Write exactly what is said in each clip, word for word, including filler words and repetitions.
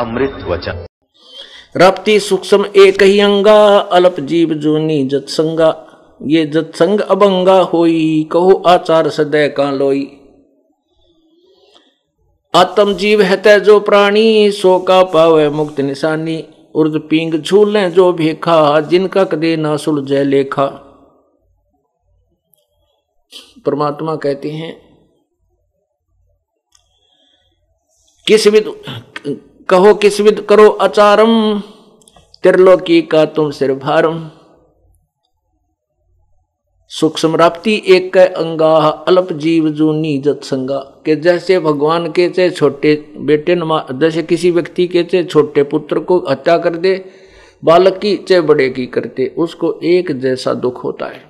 अमृत वचन। रपति सूक्ष्म एक ही अंगा, अलप जीव जोनी जत्संगा, ये जत्संग अभंगा होई, कहो आचार सदै का लोई। आत्म जीव है तय जो प्राणी, सो का पावे मुक्त निशानी, उर्द पींग झूलें जो भेखा, जिनका कदे ना सुलझे लेखा। परमात्मा कहते हैं किस विद कहो किस विद करो आचारम, त्रिलोकी का तुम सिर भारम। सूक्ष्म राप्ति एक अंगा, अल्प जीव जूनी जत्संगा, के जैसे भगवान के से छोटे बेटे नमा जैसे किसी व्यक्ति के से छोटे पुत्र को हत्या कर दे, बालक की से बड़े की करते, उसको एक जैसा दुख होता है।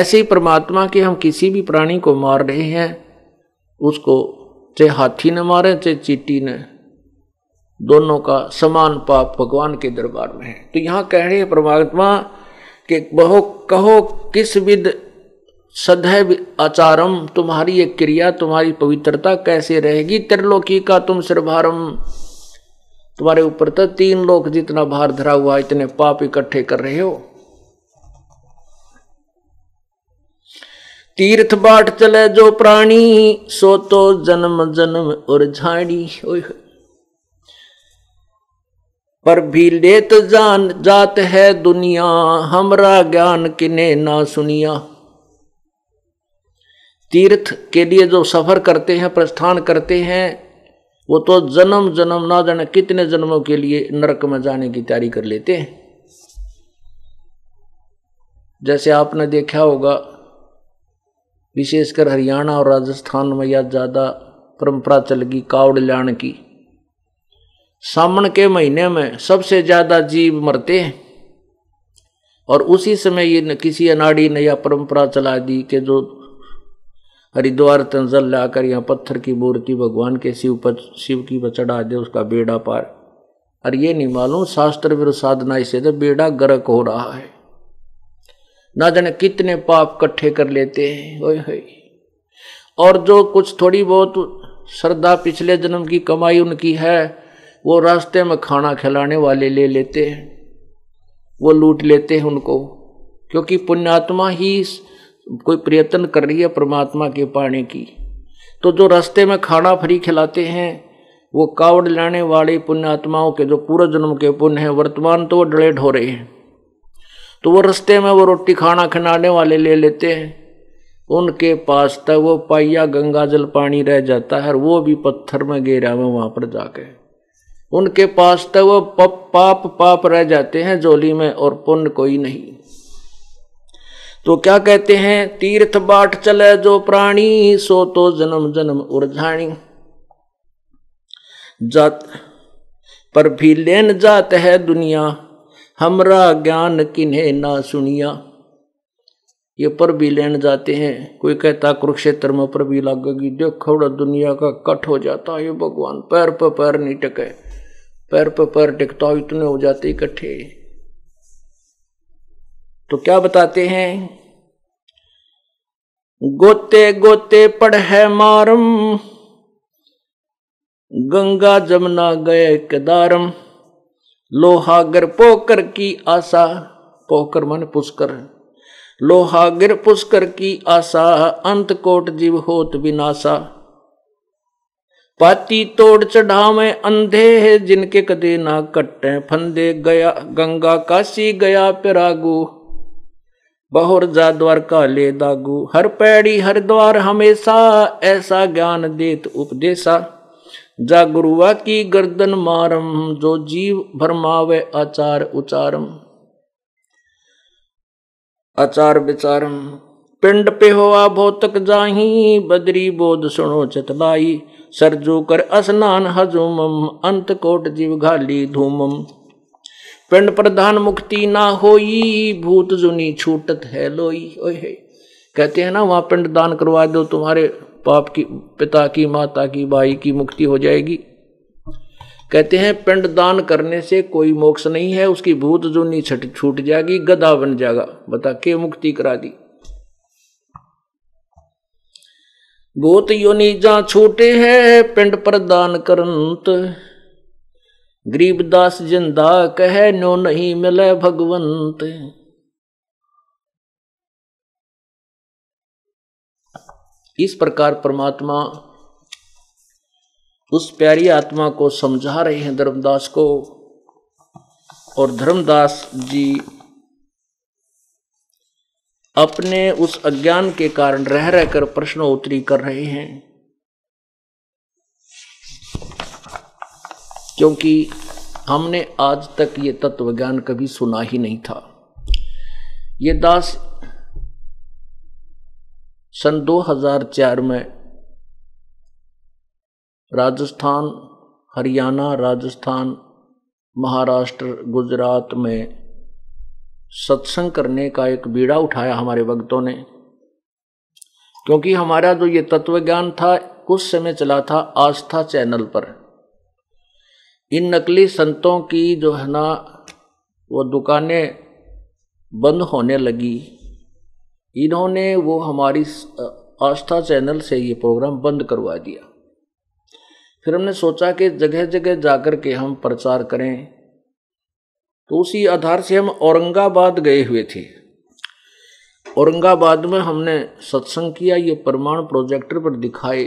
ऐसे ही परमात्मा के हम किसी भी प्राणी को मार रहे हैं, उसको चाहे हाथी न मारे चाहे चींटी न, दोनों का समान पाप भगवान के दरबार में है। तो यहाँ कह रहे हैं परमात्मा कि बहो कहो किस विद सदैव आचारम, तुम्हारी ये क्रिया तुम्हारी पवित्रता कैसे रहेगी, त्रिलोकी का तुम सिरभारम, तुम्हारे ऊपर तो तीन लोक जितना भार धरा हुआ, इतने पाप इकट्ठे कर रहे हो। तीर्थ बाट चले जो प्राणी, सो तो जन्म जन्म और झाड़ी। पर भी लेत जान जात है दुनिया, हमरा ज्ञान किने ना सुनिया। तीर्थ के लिए जो सफर करते हैं, प्रस्थान करते हैं, वो तो जन्म जन्म ना जाने कितने जन्मों के लिए नरक में जाने की तैयारी कर लेते हैं। जैसे आपने देखा होगा विशेषकर हरियाणा और राजस्थान में यह ज़्यादा परंपरा चल गई कावड़ लाने की। सावन के महीने में सबसे ज़्यादा जीव मरते हैं, और उसी समय ये किसी अनाड़ी ने यह परंपरा चला दी कि जो हरिद्वार तंजल लाकर यहाँ पत्थर की मूर्ति भगवान के शिव पर शिव की पर चढ़ा दे, उसका बेड़ा पार। और ये नहीं मालूम शास्त्र विरुद्ध साधना, इससे तो बेड़ा गर्क हो रहा है, ना जाने कितने पाप इकट्ठे कर लेते हैं। ओए होए, और जो कुछ थोड़ी बहुत श्रद्धा पिछले जन्म की कमाई उनकी है, वो रास्ते में खाना खिलाने वाले ले लेते हैं, वो लूट लेते हैं उनको, क्योंकि पुण्यात्मा ही कोई प्रयत्न कर रही है परमात्मा के पाने की। तो जो रास्ते में खाना फ्री खिलाते हैं, वो कावड़ लाने वाले पुण्यात्माओं के जो पूर्व जन्म के पुण्य हैं, वर्तमान तो वो डलेट हो रहे हैं, तो वो रास्ते में वो रोटी खाना खिलाने वाले ले लेते हैं, उनके पास तक वो पाइया गंगा जल पानी रह जाता है, वो भी पत्थर में घेरा हुआ वहाँ पर जाके। उनके पास तक वो पाप पाप पाप रह जाते हैं झोली में, और पुण्य कोई नहीं। तो क्या कहते हैं, तीर्थ बाट चले जो प्राणी, सो तो जन्म जन्म उर्झाणी। जात पर भी लेन जात है दुनिया, हमरा ज्ञान किन्हे ना सुनिया। ये पर भी लेन जाते हैं, कोई कहता कुरुक्षेत्र में पर भी लगेगी, देखो दुनिया का कट हो जाता है, ये भगवान पैर पर पैर नहीं टिके, पैर पर पैर टिकता इतने हो जाते इकट्ठे। तो क्या बताते हैं, गोते गोते पढ़े मारम, गंगा जमुना गए केदारम। लोहागर पोकर की आशा, पोकर मन पुष्कर, लोहागर पुष्कर की आशा, अंत कोट जीव होत विनाशा। पाती तोड़ चढ़ावे अंधे, जिनके कदे ना कटे फंदे। गया गंगा काशी गया पिरागु, बहुर जा द्वारका ले दागु। हर पैड़ी हर द्वार हमेशा, ऐसा ज्ञान देत उपदेशा। जा गुरुआ की गर्दन मारम, जो जीव भरमावे आचार उचारम। आचार विचारम पिंड पे होआ भौतक जाही, बदरी बोध सुनो चतबाई। सरजू कर असनान हजूमम, अंत कोट जीव घाली धूमम। पिंड प्रधान मुक्ति ना होई, भूत जुनी छूटत है लोई। ओए कहते हैं ना वहाँ पिंड दान करवा दो, तुम्हारे पाप की, पिता की, माता की, भाई की मुक्ति हो जाएगी। कहते हैं पिंड दान करने से कोई मोक्ष नहीं है, उसकी भूत जुनी छूट जाएगी, गधा बन जाएगा। बता के मुक्ति करा दी। भूत योनि जा छूटे है, पिंड पर दान करंत। गरीबदास जिंदा कहे, नो नहीं मिले भगवंत। इस प्रकार परमात्मा उस प्यारी आत्मा को समझा रहे हैं धर्मदास को, और धर्मदास जी अपने उस अज्ञान के कारण रह रहकर प्रश्नोत्तरी कर रहे हैं, क्योंकि हमने आज तक ये तत्व ज्ञान कभी सुना ही नहीं था। ये दास सन दो हज़ार चार में राजस्थान, हरियाणा, राजस्थान, महाराष्ट्र, गुजरात में सत्संग करने का एक बीड़ा उठाया हमारे भक्तों ने, क्योंकि हमारा जो ये तत्व ज्ञान था कुछ समय चला था आस्था चैनल पर। इन नकली संतों की जो है ना वो दुकानें बंद होने लगी, इन्होंने वो हमारी आस्था चैनल से ये प्रोग्राम बंद करवा दिया। फिर हमने सोचा कि जगह जगह जाकर के हम प्रचार करें, तो उसी आधार से हम औरंगाबाद गए हुए थे। औरंगाबाद में हमने सत्संग किया, ये प्रमाण प्रोजेक्टर पर दिखाए,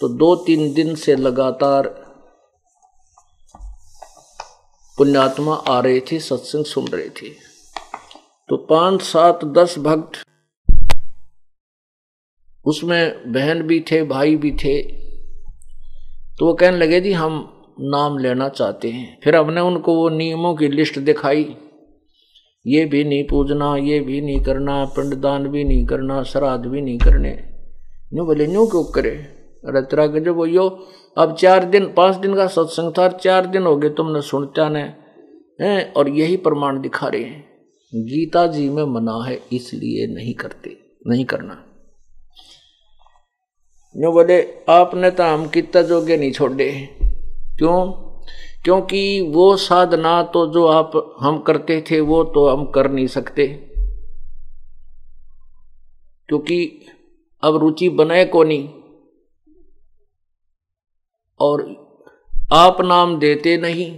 तो दो तीन दिन से लगातार पुण्यात्मा आ रहे थे, सत्संग सुन रहे थे। तो पाँच सात दस भक्त, उसमें बहन भी थे, भाई भी थे, तो वो कहने लगे जी हम नाम लेना चाहते हैं। फिर हमने उनको वो नियमों की लिस्ट दिखाई, ये भी नहीं पूजना, ये भी नहीं करना, पिंडदान भी नहीं करना, श्राद्ध भी नहीं करने। न्यू बोले न्यू क्यों करे रतरा के जो बोलो, अब चार दिन पाँच दिन का सत्संग था, चार दिन हो गए तुमने सुनता ने हैं, और यही प्रमाण दिखा रहे हैं। गीता जी में मना है, इसलिए नहीं करते, नहीं करना। न्यू बोले आपने तो हम कितना जोगे नहीं छोड़े। क्यों? क्योंकि वो साधना तो जो आप हम करते थे वो तो हम कर नहीं सकते, क्योंकि अब रुचि बनाए को नहीं, और आप नाम देते नहीं।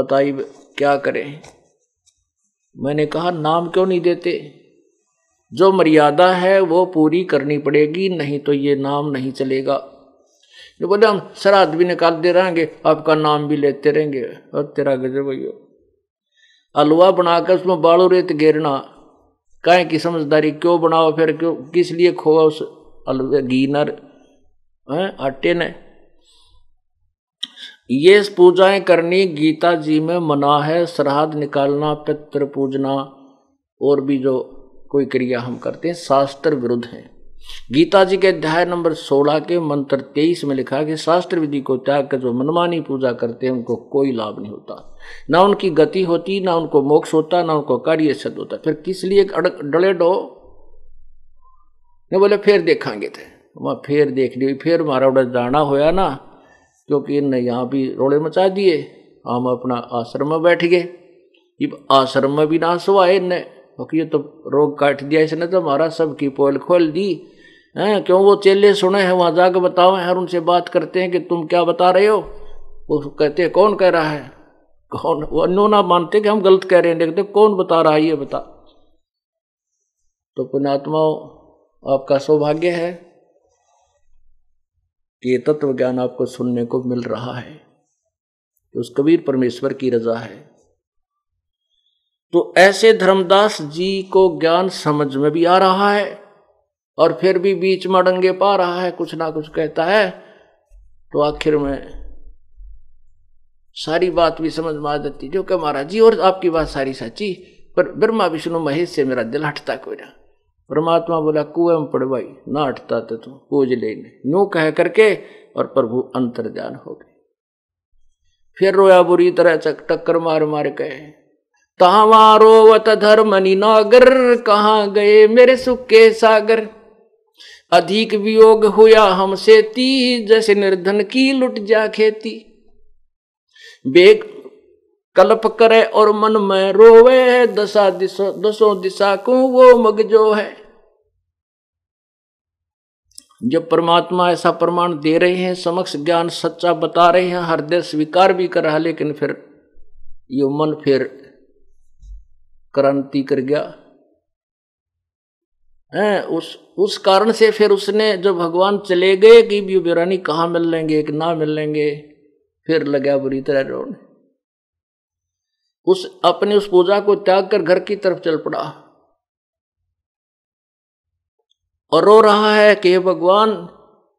बताइए क्या करें? मैंने कहा नाम क्यों नहीं देते? जो मर्यादा है वो पूरी करनी पड़ेगी, नहीं तो ये नाम नहीं चलेगा। जो बोले हम श्राद्ध भी निकालते रहेंगे, आपका नाम भी लेते रहेंगे। और तेरा गजर भैया हलवा बनाकर उसमें बाड़ू रेत घेरना, काहे की समझदारी? क्यों बनाओ फिर? क्यों, किस लिए खोआ उस हलवे गीनर आटे ने? ये पूजाएं करनी गीता जी में मना है। श्राद्ध निकालना, पितृ पूजना, और भी जो कोई क्रिया हम करते हैं, शास्त्र विरुद्ध है। गीता जी के अध्याय नंबर सोलह के मंत्र तेईस में लिखा है कि शास्त्र विधि को त्याग कर जो मनमानी पूजा करते हैं उनको कोई लाभ नहीं होता, ना उनकी गति होती, ना उनको मोक्ष होता, ना उनको कार्य सिद्ध होता। फिर किस लिए डले डो? नहीं बोले फिर देखांगे थे। वहाँ फिर देख ली, फिर हमारा उड़ा जाना होया ना, क्योंकि इनने यहाँ भी रोड़े मचा दिए, हम अपना आश्रम में बैठ गए। ये आश्रम में भी ना सुवाए इनने, क्योंकि ये तो रोग काट दिया इसने, तो हमारा सबकी पोल खोल दी हैं। क्यों? वो चेले सुने हैं वहाँ जाकर बताओ, हर उनसे बात करते हैं कि तुम क्या बता रहे हो, वो कहते हैं कौन कह रहा है, कौन? वो अनोना मानते कि हम गलत कह रहे हैं, देखते कौन बता रहा है, ये बता। तो पुण्यात्माओं आपका सौभाग्य है कि ये तत्व ज्ञान आपको सुनने को मिल रहा है, तो उस कबीर परमेश्वर की रजा है। तो ऐसे धर्मदास जी को ज्ञान समझ में भी आ रहा है, और फिर भी बीच में अड़ंगे पा रहा है, कुछ ना कुछ कहता है। तो आखिर में सारी बात भी समझ में आ जाती जो कि महाराज जी और आपकी बात सारी सच्ची, पर ब्रह्मा विष्णु महेश से मेरा दिल हटता कोई ना। परमात्मा बोला कुएं में पड़वाई ना हटता तो तुम पूज लेने, यूं कह करके और प्रभु अंतर्ध्यान हो गए। फिर रोया बुरी तरह चक टक्कर मार मार गए। तावा रोवत धर्मनि नागर, कहाँ गए मेरे सुख के सागर। अधिक वियोग हुआ हमसे ती, जैसे निर्धन की लुट जा खेती। बेग कल्प करे और मन में रोवे, दशा दिशो दसों दिशा को वो मगजो है। जब परमात्मा ऐसा प्रमाण दे रहे हैं, समक्ष ज्ञान सच्चा बता रहे हैं, हृदय स्वीकार भी कर रहा, लेकिन फिर ये मन फिर क्रांति कर गया है। उस उस कारण से फिर उसने जब भगवान चले गए कि बीरानी कहाँ मिल लेंगे कि ना मिल लेंगे, फिर लगा बुरी तरह रोने। उस अपने उस पूजा को त्याग कर घर की तरफ चल पड़ा और रो रहा है कि हे भगवान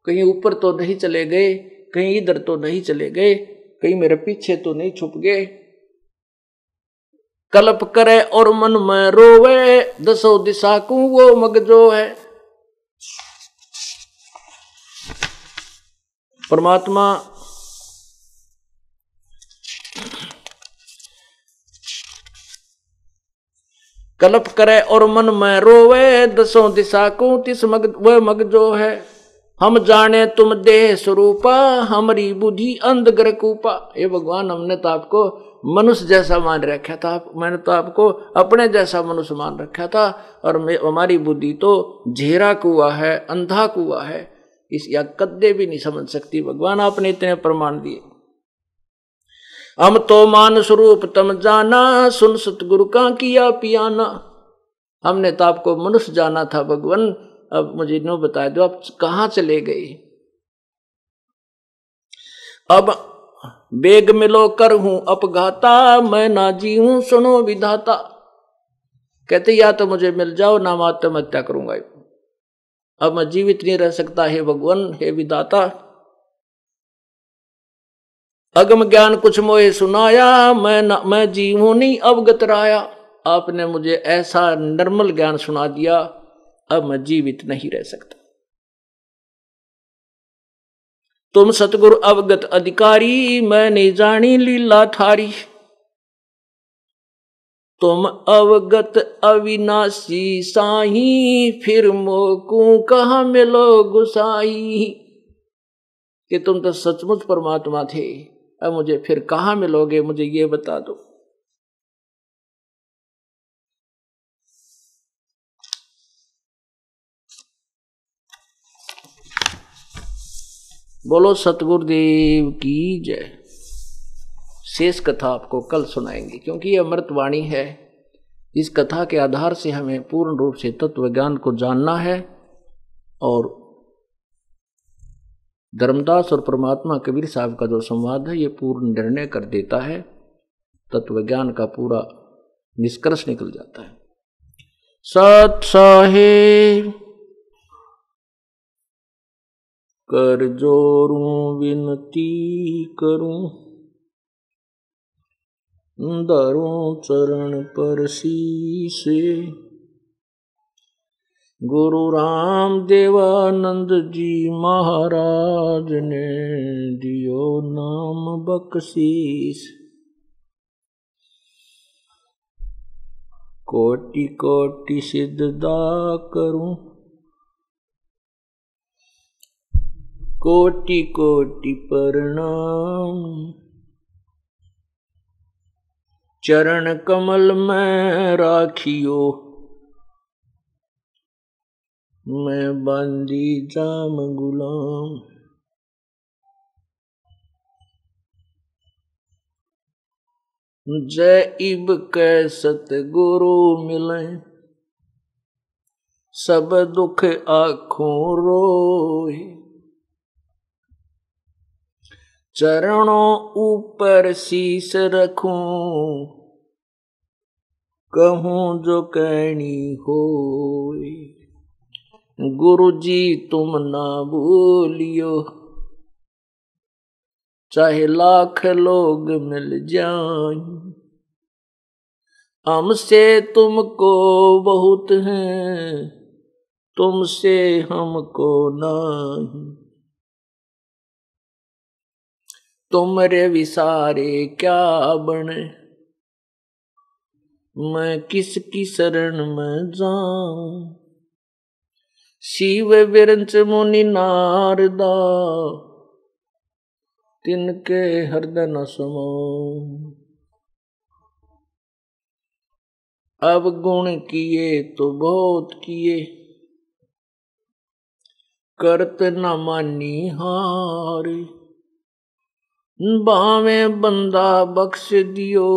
कहीं ऊपर तो नहीं चले गए, कहीं इधर तो नहीं चले गए, कहीं मेरे पीछे तो नहीं छुप गए। कल्प करे और मन में रोवे, दसों दिशा को वो मगजो है। परमात्मा कल्प करे और मन में रोवे, दसों दिशा को तिस मग वह मगजो है। हम जाने तुम देह स्वरूपा, हमारी बुद्धि अंध ग्रह कूपा। हे भगवान, हमने तो आपको मनुष्य जैसा मान रखा था, मैंने तो आपको अपने जैसा मनुष्य मान रखा था, और हमारी बुद्धि तो झेरा कुआ है, अंधा कुआ है, इस या कद्दे भी नहीं समझ सकती। भगवान आपने इतने प्रमाण दिए। हम तो मान स्वरूप तम जाना, सुन सतगुरु का किया पियाना। हमने तो आपको मनुष्य जाना था भगवान, अब मुझे नो बता दो आप कहाँ चले गए। अब बेग मिलो कर हूं अपघाता, मैं ना जीऊं सुनो विधाता। कहते या तो मुझे मिल जाओ ना मैं आत्महत्या करूंगा, अब मैं जीवित नहीं रह सकता। हे भगवान, हे विधाता। अगम ज्ञान कुछ मोहे सुनाया, मैं न मैं जीऊं नहीं अवगत राया। आपने मुझे ऐसा निर्मल ज्ञान सुना दिया, अब मैं जीवित नहीं रह सकता। तुम सतगुरु अवगत अधिकारी, मैं नहीं जानी लीला थारी। तुम अवगत अविनाशी साही, फिर मोकू कहाँ मिलो गुसाई। कि तुम तो सचमुच परमात्मा थे, अब मुझे फिर कहाँ मिलोगे, मुझे ये बता दो। बोलो सतगुरुदेव की जय। शेष कथा आपको कल सुनाएंगे, क्योंकि ये अमृत वाणी है। इस कथा के आधार से हमें पूर्ण रूप से तत्व ज्ञान को जानना है, और धर्मदास और परमात्मा कबीर साहब का जो संवाद है ये पूर्ण निर्णय कर देता है, तत्व ज्ञान का पूरा निष्कर्ष निकल जाता है। सत साहेब कर जोरूं विनती करूं, धरूं चरण पर शीसे। गुरु राम देवानंद जी महाराज ने दियो नाम बख्शीस। कोटि कोटि सिद्धदा करूं, कोटि कोटि प्रणाम। चरण कमल में राखियो, मैं बंदी जाम गुलाम। जय इब के सतगुरु मिले, सब दुख आँखों रोए। चरणों ऊपर शीश रखूं, कहूं जो कहनी होए। गुरु जी तुम ना भूलियो, चाहे लाख लोग मिल जाएं। हमसे तुमको बहुत हैं, तुमसे हमको नहीं। तुम रे विसारे क्या बने, मैं किसकी शरण में जाऊं। शिव विरंच मुनि नारदा, तिनके हृदय न समो। अब गुण किए तो बहुत किए, करत न मानी हार। बावे बंदा बख्श दियो,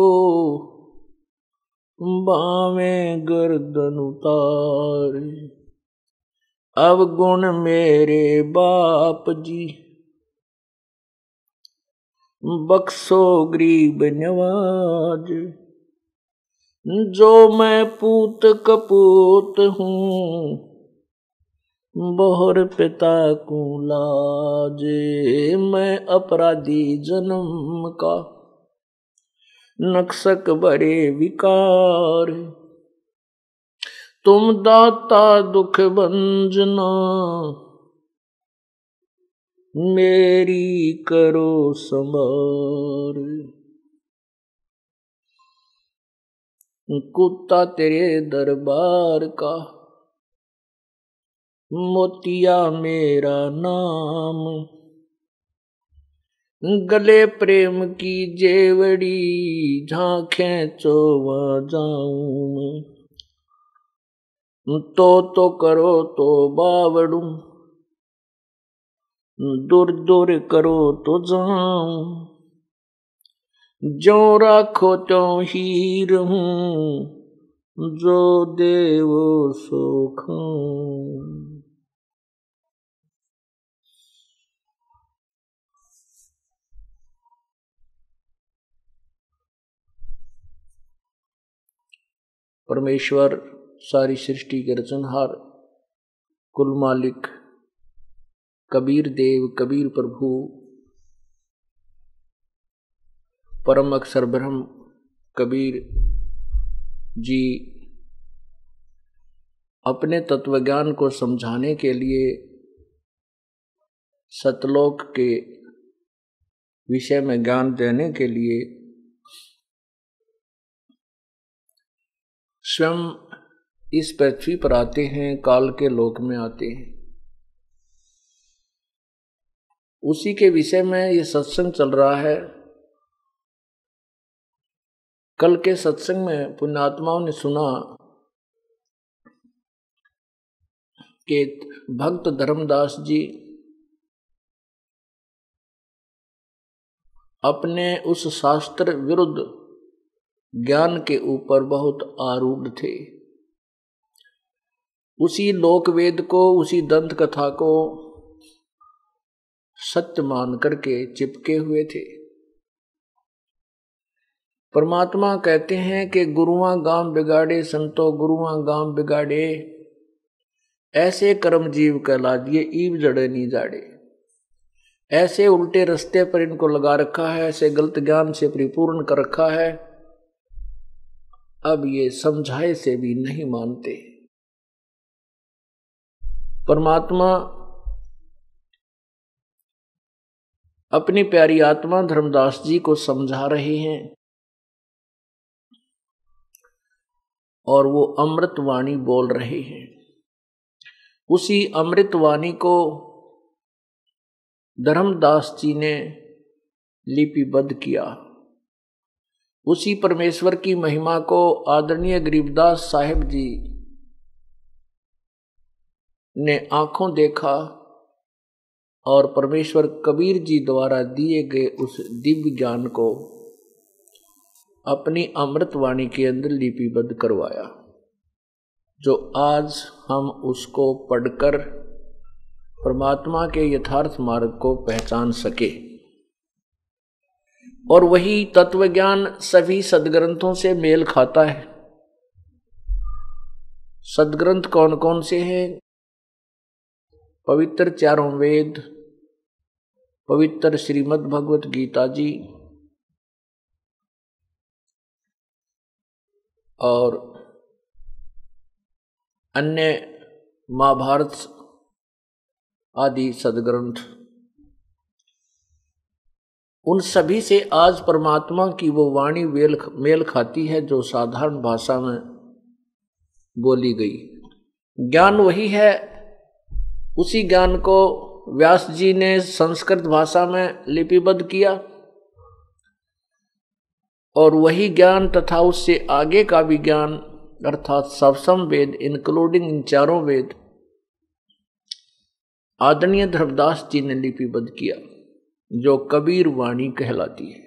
बावे गर्दन उतार। अब गुण मेरे बाप जी, बख्शो गरीब नवाज। जो मैं पूत कपूत हूँ, बोहर पिता को लाज। मैं अपराधी जन्म का, नक्सक बरे विकार। तुम दाता दुख भंजना, मेरी करो संभार। कुत्ता तेरे दरबार का, मोतिया मेरा नाम। गले प्रेम की जेवड़ी, झांखें चोवा जाऊं। तो तो करो तो बावड़ू, दूर दूर करो तो जाऊं। जो राखो त्यों ही रहूं, जो देवो सो खाऊं। परमेश्वर सारी सृष्टि के रचनहार, कुल मालिक, कबीर देव, कबीर प्रभु, परम अक्षर ब्रह्म कबीर जी अपने तत्वज्ञान को समझाने के लिए सतलोक के विषय में ज्ञान देने के लिए स्वयं इस पृथ्वी पर आते हैं, काल के लोक में आते हैं। उसी के विषय में ये सत्संग चल रहा है। कल के सत्संग में पुण्यात्माओं ने सुना कि भक्त धर्मदास जी अपने उस शास्त्र विरुद्ध ज्ञान के ऊपर बहुत आरूढ़ थे। उसी लोक वेद को, उसी दंत कथा को सत्य मान करके चिपके हुए थे। परमात्मा कहते हैं कि गुरुआं गाम बिगाड़े, संतो गुरुआं गाम बिगाड़े। ऐसे कर्म जीव कहला दिए, ईव जड़े नहीं जाड़े। ऐसे उल्टे रस्ते पर इनको लगा रखा है, ऐसे गलत ज्ञान से परिपूर्ण कर रखा है। अब ये समझाए से भी नहीं मानते। परमात्मा अपनी प्यारी आत्मा धर्मदास जी को समझा रहे हैं और वो अमृत वाणी बोल रहे हैं। उसी अमृत वाणी को धर्मदास जी ने लिपिबद्ध किया। उसी परमेश्वर की महिमा को आदरणीय गरीबदास साहिब जी ने आंखों देखा और परमेश्वर कबीर जी द्वारा दिए गए उस दिव्य ज्ञान को अपनी अमृत वाणी के अंदर लिपिबद्ध करवाया, जो आज हम उसको पढ़कर परमात्मा के यथार्थ मार्ग को पहचान सके। और वही तत्वज्ञान सभी सद्ग्रंथों से मेल खाता है। सद्ग्रंथ कौन कौन से हैं? पवित्र चारों वेद, पवित्र श्रीमद् भगवत गीता जी, और अन्य महाभारत आदि सदग्रंथ, उन सभी से आज परमात्मा की वो वाणी मेल मेल खाती है जो साधारण भाषा में बोली गई। ज्ञान वही है, उसी ज्ञान को व्यास जी ने संस्कृत भाषा में लिपिबद्ध किया और वही ज्ञान तथा उससे आगे का भी ज्ञान अर्थात सप्तम वेद इंक्लूडिंग इन चारों वेद आदरणीय धर्मदास जी ने लिपिबद्ध किया, जो कबीर वाणी कहलाती है।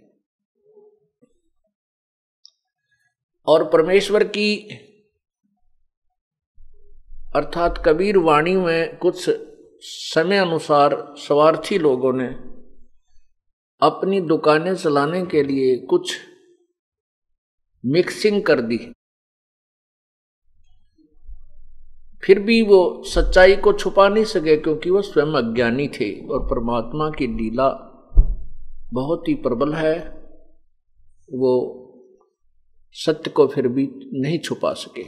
और परमेश्वर की अर्थात कबीर वाणी में कुछ समय अनुसार स्वार्थी लोगों ने अपनी दुकानें चलाने के लिए कुछ मिक्सिंग कर दी, फिर भी वो सच्चाई को छुपा नहीं सके क्योंकि वो स्वयं अज्ञानी थे। और परमात्मा की लीला बहुत ही प्रबल है, वो सत्य को फिर भी नहीं छुपा सके।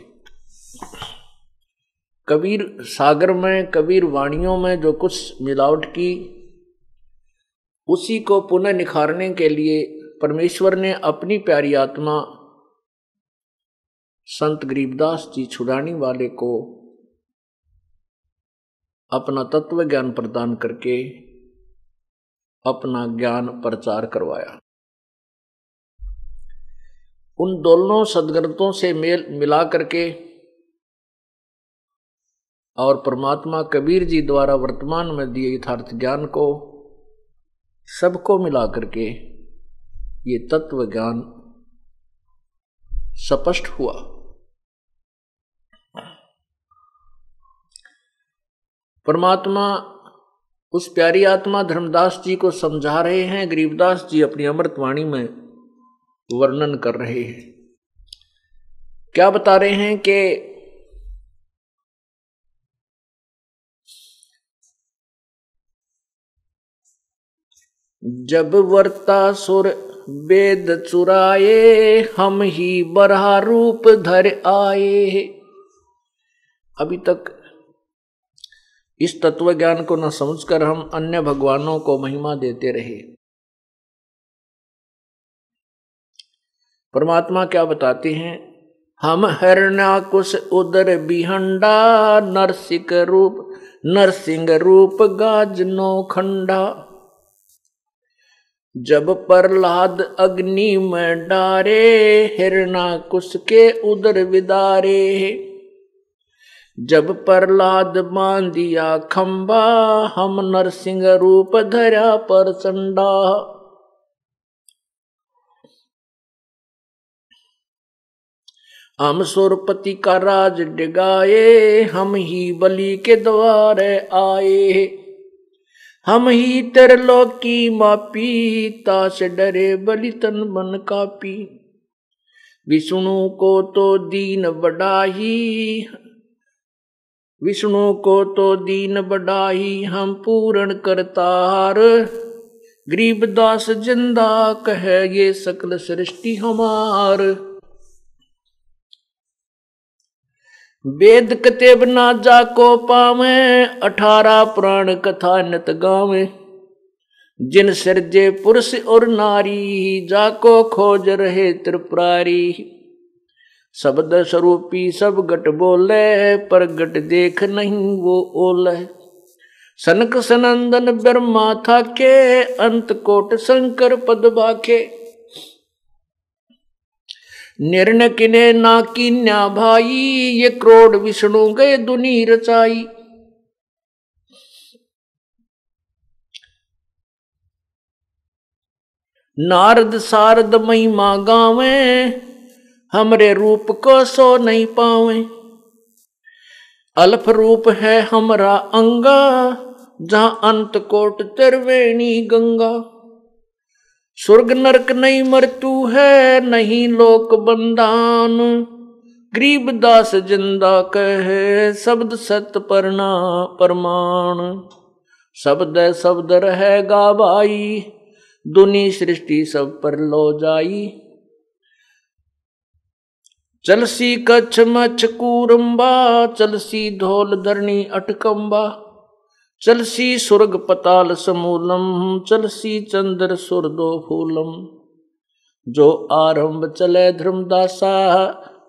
कबीर सागर में, कबीर वाणियों में जो कुछ मिलावट की, उसी को पुनः निखारने के लिए परमेश्वर ने अपनी प्यारी आत्मा संत गरीबदास जी छुड़ानी वाले को अपना तत्व ज्ञान प्रदान करके अपना ज्ञान प्रचार करवाया। उन दोनों सदग्रंथों से मेल मिला करके और परमात्मा कबीर जी द्वारा वर्तमान में दिए यथार्थ ज्ञान को सबको मिला करके ये तत्व ज्ञान स्पष्ट हुआ। परमात्मा उस प्यारी आत्मा धर्मदास जी को समझा रहे हैं, गरीबदास जी अपनी अमृतवाणी में वर्णन कर रहे हैं। क्या बता रहे हैं कि जब वर्तासुर वेद चुराए, हम ही बरहा रूप धर आए। अभी तक इस तत्व ज्ञान को न समझकर हम अन्य भगवानों को महिमा देते रहे। परमात्मा क्या बताते हैं, हम हिरण्याकुश उदर बिहंडा, नरसिंह रूप नरसिंह रूप गाज नौखंडा। जब प्रहलाद अग्नि में डारे, हिरण्याकुश के उदर विदारे। जब प्रहलाद बांधिया खंबा, हम नरसिंह रूप धरा पर चंडा। हम सुरपति का राज डिगाए, हम ही बलि के द्वारे आए। हम ही त्रिलोक की मापी, तास डरे बलि तन मन कापी। विष्णु को तो दीन बढ़ाही, विष्णु को तो दीन बढ़ाई, हम पूर्ण करतार। गरीबदास जिंदा कहे ये सकल सृष्टि हमार। वेद कतेब ना जा को पावे, अठारह पुराण कथा नत गावे। जिन सर्जे पुरुष और नारी, जाको खोज रहे त्रिपुरारी। शब्द स्वरूपी सब गट बोले, पर गट देख नहीं वो ओले। सनक सनंदन ब्रह्मा थाके, अंत कोट शंकर पद बाके। निर्णय किने ना किन्या भाई, ये क्रोड विष्णु गए दुनि रचाई। नारद सारद महिमा गावे, हमरे रूप को सो नहीं पावे। अल्फ रूप है हमरा अंगा, जहां अंत कोट त्रिवेणी गंगा। स्वर्ग नरक नहीं मृत्यु है, नहीं लोक बंधन। गरीबदास जिंदा कहे, शब्द सत परना परमाण। शब्द शब्द रहेगा भाई, दुनि सृष्टि सब पर लो जाई। चलसी कच्छ मच्छ कूरम्बा, चलसी धोल धरणी अटकम्बा, चलसी सुरग पताल समूलम, चलसी चंद्र सुरदो फूलम। जो आरंभ चले धर्मदासा,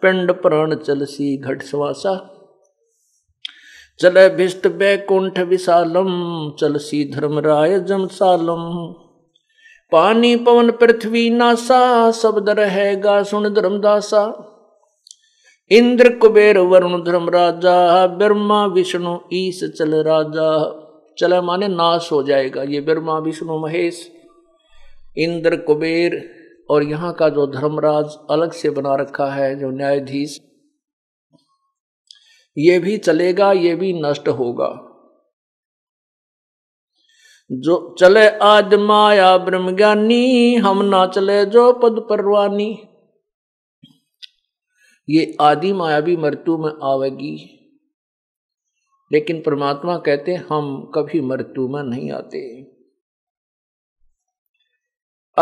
पिंड प्राण चलसी घट स्वासा। चले भिष्ट बैकुंठ विशालम, चलसी धर्मराय जमसालम। पानी पवन पृथ्वी नासा, शब्द रहेगा सुन धर्मदासा। इंद्र कुबेर वरुण धर्म राजा, ब्रह्मा विष्णु ईश चल राजा। चले माने नाश हो जाएगा, ये ब्रह्मा विष्णु महेश इंद्र कुबेर और यहाँ का जो धर्मराज अलग से बना रखा है जो न्यायाधीश, ये भी चलेगा, ये भी नष्ट होगा। जो चले आद माया ब्रह्म ज्ञानी, हम ना चले जो पद परवानी। ये आदि मायावी मृत्यु में आवेगी, लेकिन परमात्मा कहते हैं हम कभी मृत्यु में नहीं आते।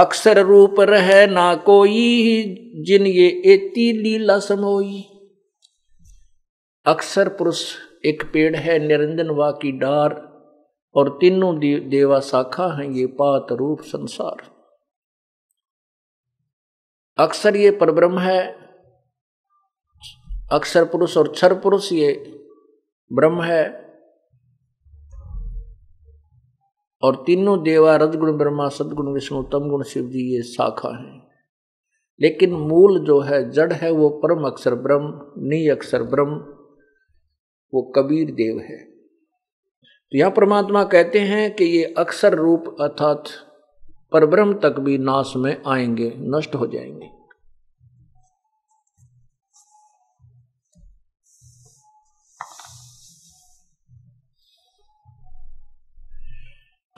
अक्षर रूप रहे ना कोई, जिन ये एती लीला समोई। अक्षर पुरुष एक पेड़ है, निरंजन वा की डार, और तीनों देवा शाखा हैं ये पात रूप संसार। अक्षर ये परब्रह्म है, अक्षर पुरुष और क्षर पुरुष ये ब्रह्म है, और तीनों देवा रजगुण ब्रह्मा सदगुण विष्णु तमगुण शिव जी ये शाखा हैं। लेकिन मूल जो है जड़ है वो परम अक्षर ब्रह्म, नी अक्षर ब्रह्म वो कबीर देव है। तो यहाँ परमात्मा कहते हैं कि ये अक्षर रूप अर्थात परब्रह्म तक भी नाश में आएंगे, नष्ट हो जाएंगे।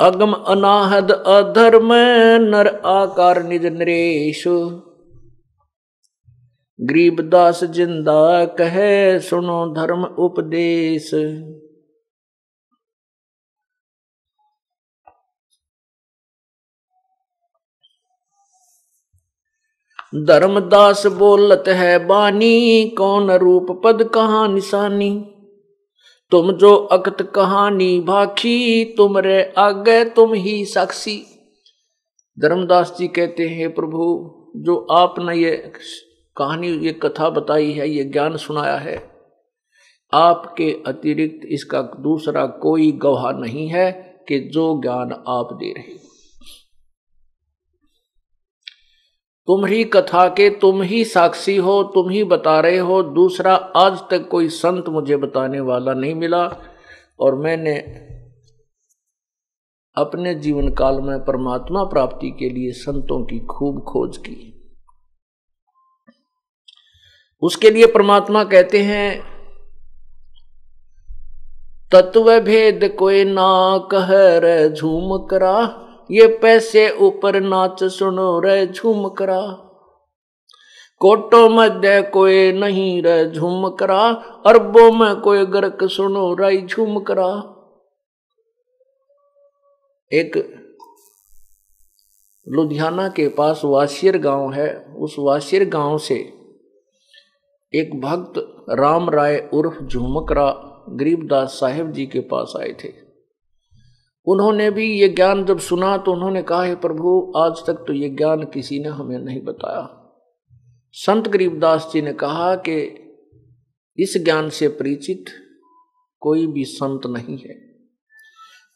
अगम अनाहद अधर्म नर आकार निज नरेश, गरीबदास जिंदा कहे सुनो धर्म उपदेश। धर्मदास बोलत है बानी, कौन रूप पद कहाँ निशानी। तुम जो अकत कहानी भाखी, तुम रे आगे तुम ही साक्षी। धर्मदास जी कहते हैं प्रभु जो आपने ये कहानी ये कथा बताई है, ये ज्ञान सुनाया है, आपके अतिरिक्त इसका दूसरा कोई गवाह नहीं है कि जो ज्ञान आप दे रहे। तुम ही कथा के तुम ही साक्षी हो, तुम ही बता रहे हो, दूसरा आज तक कोई संत मुझे बताने वाला नहीं मिला। और मैंने अपने जीवन काल में परमात्मा प्राप्ति के लिए संतों की खूब खोज की। उसके लिए परमात्मा कहते हैं तत्व भेद कोई ना कह रहे झूम करा, ये पैसे ऊपर नाच सुनो रे झूम करा। कोटो मध्य कोई नहीं रे झूम करा, अरबों में कोई गर्क सुनो रे झूम करा। एक लुधियाना के पास वाशियर गांव है, उस वाशियर गांव से एक भक्त राम राय उर्फ झूमकरा गरीबदास साहिब जी के पास आए थे। उन्होंने भी ये ज्ञान जब सुना तो उन्होंने कहा हे प्रभु आज तक तो ये ज्ञान किसी ने हमें नहीं बताया। संत गरीबदास जी ने कहा कि इस ज्ञान से परिचित कोई भी संत नहीं है,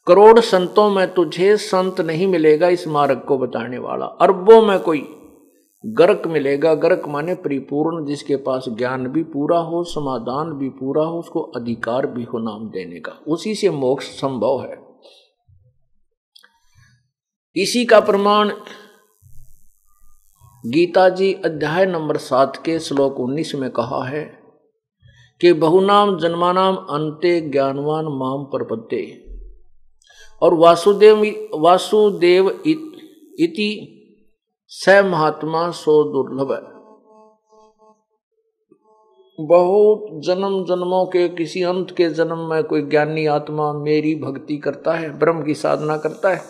करोड़ संतों में तुझे संत नहीं मिलेगा इस मार्ग को बताने वाला, अरबों में कोई गर्क मिलेगा। गर्क माने परिपूर्ण, जिसके पास ज्ञान भी पूरा हो, समाधान भी पूरा हो, उसको अधिकार भी हो नाम देने का, उसी से मोक्ष संभव है। इसी का प्रमाण गीता जी अध्याय नंबर सात के श्लोक उन्नीस में कहा है कि बहुनाम जन्मानाम अन्ते ज्ञानवान माम परपत्ते। और वासुदेव वासुदेव इति स महात्मा सो दुर्लभ। बहुत जन्म जन्मों के किसी अंत के जन्म में कोई ज्ञानी आत्मा मेरी भक्ति करता है, ब्रह्म की साधना करता है,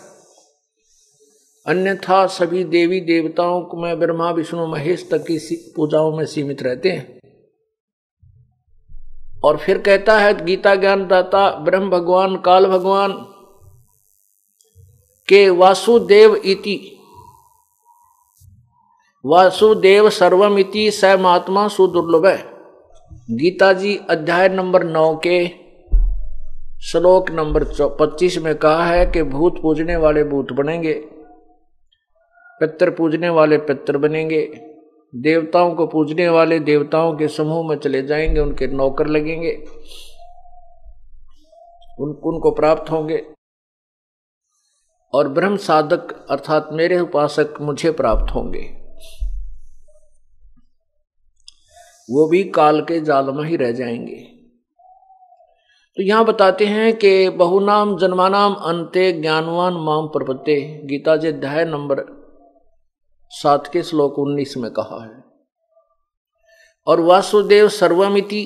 अन्यथा सभी देवी देवताओं में ब्रह्मा विष्णु महेश तक की पूजाओं में सीमित रहते हैं। और फिर कहता है गीता ज्ञानदाता ब्रह्म भगवान काल भगवान के वासुदेव इति वासुदेव सर्वम इति स महात्मा सुदुर्लभ है। गीता जी अध्याय नंबर नौ के श्लोक नंबर पच्चीस में कहा है कि भूत पूजने वाले भूत बनेंगे, पितर पूजने वाले पितर बनेंगे, देवताओं को पूजने वाले देवताओं के समूह में चले जाएंगे, उनके नौकर लगेंगे, उन उनको प्राप्त होंगे, और ब्रह्म साधक अर्थात मेरे उपासक मुझे प्राप्त होंगे, वो भी काल के जाल में ही रह जाएंगे। तो यहाँ बताते हैं कि बहुनाम जन्मानाम अन्ते ज्ञानवान माम प्रपत्ते, गीता जी अध्याय नंबर सात के श्लोक उन्नीस में कहा है। और वासुदेव सर्वमिति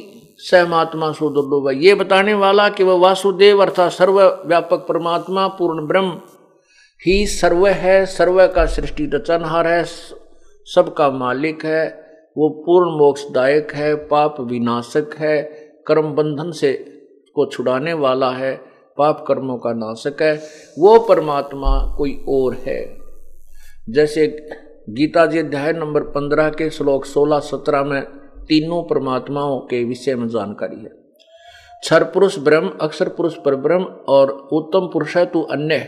सहमात्मा सुदुर्लभ, ये बताने वाला कि वह वासुदेव अर्थात सर्वव्यापक परमात्मा पूर्ण ब्रह्म ही सर्व है, सर्व का सृष्टि रचनहार है, सबका मालिक है, वो पूर्ण मोक्षदायक है, पाप विनाशक है, कर्म बंधन से को छुड़ाने वाला है, पाप कर्मों का नाशक है, वो परमात्मा कोई और है। जैसे गीता जी अध्याय नंबर पंद्रह के श्लोक सोलह सत्रह में तीनों परमात्माओं के विषय में जानकारी है। क्षर पुरुष ब्रह्म, अक्षर पुरुष पर ब्रह्म, और उत्तम पुरुष है तो अन्य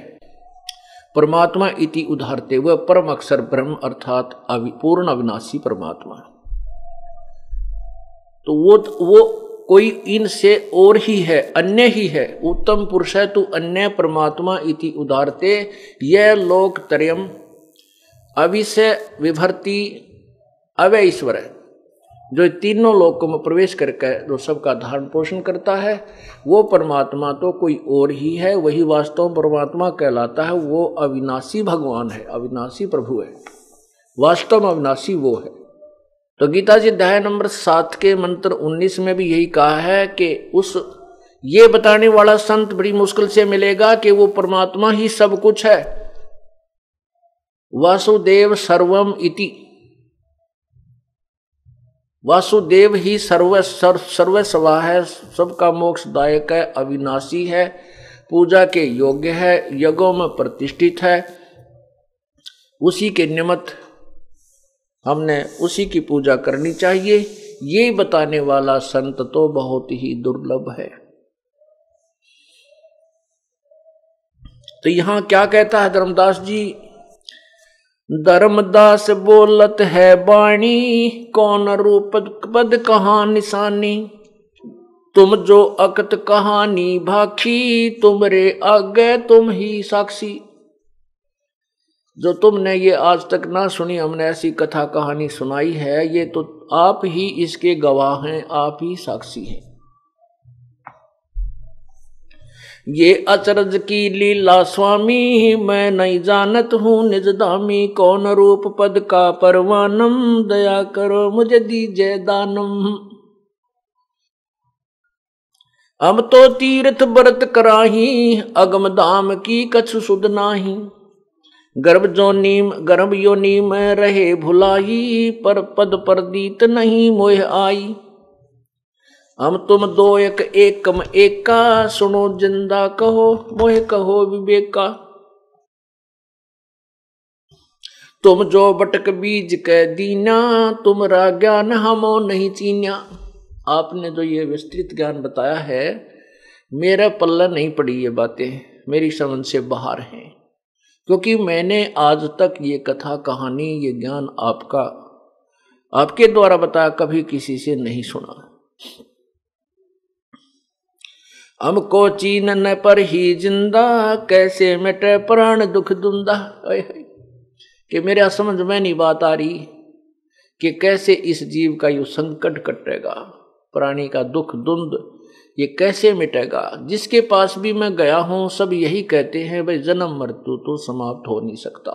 परमात्मा इति उधारते, वह परम अक्षर ब्रह्म अर्थात पूर्ण अविनाशी परमात्मा। तो वो वो कोई इनसे और ही है, अन्य ही है। उत्तम पुरुष है तो अन्य परमात्मा इति उधारते, यह लोक त्रयम अविषय विभर्ति अवय ईश्वर है, जो तीनों लोकों में प्रवेश करके जो सबका धारण पोषण करता है, वो परमात्मा तो कोई और ही है, वही वास्तव परमात्मा कहलाता है। वो अविनाशी भगवान है, अविनाशी प्रभु है, वास्तव में अविनाशी वो है। तो गीता जी अध्याय नंबर सात के मंत्र उन्नीस में भी यही कहा है कि उस ये बताने वाला संत बड़ी मुश्किल से मिलेगा कि वो परमात्मा ही सब कुछ है। वासुदेव सर्वम इति, वासुदेव ही सर्व सर्व सर्वस्वा है, सबका मोक्षदायक है, अविनाशी है, पूजा के योग्य है, यज्ञों में प्रतिष्ठित है, उसी के निमित्त हमने उसी की पूजा करनी चाहिए, ये बताने वाला संत तो बहुत ही दुर्लभ है। तो यहाँ क्या कहता है धर्मदास जी, धर्मदास बोलत है बाणी, कौन रूप पद कहाँ निशानी, तुम जो अकत कहानी भाखी, तुमरे आगे तुम ही साक्षी। जो तुमने ये आज तक ना सुनी, हमने ऐसी कथा कहानी सुनाई है, ये तो आप ही इसके गवाह हैं, आप ही साक्षी हैं। ये अचरज की लीला स्वामी, मैं नहीं जानत हूँ निज दामी, कौन रूप पद का परवानम, दया करो मुझे दीजे दानम। हम तो तीर्थ व्रत कराही, अगम धाम की कछु सुध नाही, गर्भ जो नीम गर्भ योनि में रहे भुलाई, पर पद परदीत नहीं मोह आई। हम तुम दो एक एकम एका, सुनो जिंदा कहो मोह कहो विवेका, तुम जो बटक बीज कह दीना, तुमरा ज्ञान हमो नहीं चीना। आपने जो ये विस्तृत ज्ञान बताया है, मेरा पल्ला नहीं पड़ी, ये बातें मेरी समझ से बाहर हैं, क्योंकि मैंने आज तक ये कथा कहानी ये ज्ञान आपका आपके द्वारा बताया कभी किसी से नहीं सुना। हमको चीन न पर ही जिंदा, कैसे मिटे प्राण दुख दुंदा। कि मेरा समझ में नहीं बात आ रही कि कैसे इस जीव का यू संकट कटेगा, प्राणी का दुख दुंद ये कैसे मिटेगा। जिसके पास भी मैं गया हूं, सब यही कहते हैं भाई जन्म मृत्यु तो समाप्त हो नहीं सकता,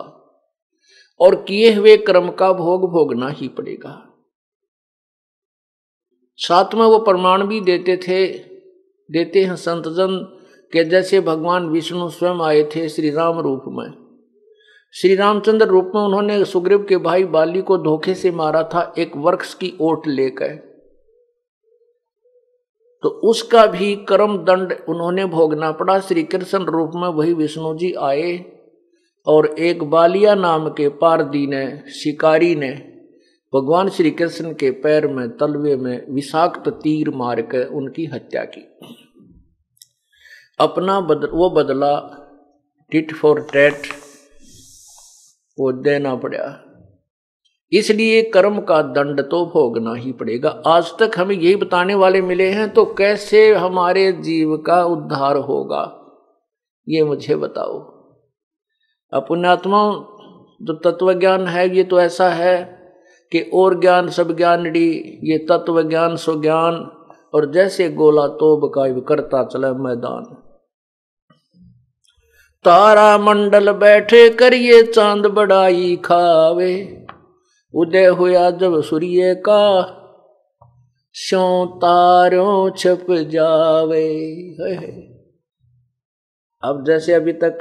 और किए हुए कर्म का भोग भोगना ही पड़ेगा। साथ में वो प्रमाण भी देते थे देते हैं संतजन के, जैसे भगवान विष्णु स्वयं आए थे श्री राम रूप में, श्री रामचंद्र रूप में, उन्होंने सुग्रीव के भाई बाली को धोखे से मारा था एक वृक्ष की ओट लेकर। तो उसका भी कर्म दंड उन्होंने भोगना पड़ा। श्री कृष्ण रूप में वही विष्णु जी आए और एक बालिया नाम के पारदी ने, शिकारी ने, भगवान श्री कृष्ण के पैर में, तलवे में विषाक्त तीर मार के उनकी हत्या की। अपना बदल, वो बदला टिट फॉर टैट वो देना पड़ा। इसलिए कर्म का दंड तो भोगना ही पड़ेगा। आज तक हमें यही बताने वाले मिले हैं, तो कैसे हमारे जीव का उद्धार होगा ये मुझे बताओ। पुण्यात्मा जो तत्व ज्ञान है ये तो ऐसा है कि और ज्ञान सब ज्ञानडी, ये तत्व ज्ञान सो ज्ञान, और जैसे गोला तोब का करता चले मैदान। तारा मंडल बैठे करिए चांद बड़ाई खावे, उदय हुआ जब सूर्य का श्यों तारों छप जावे। अब जैसे अभी तक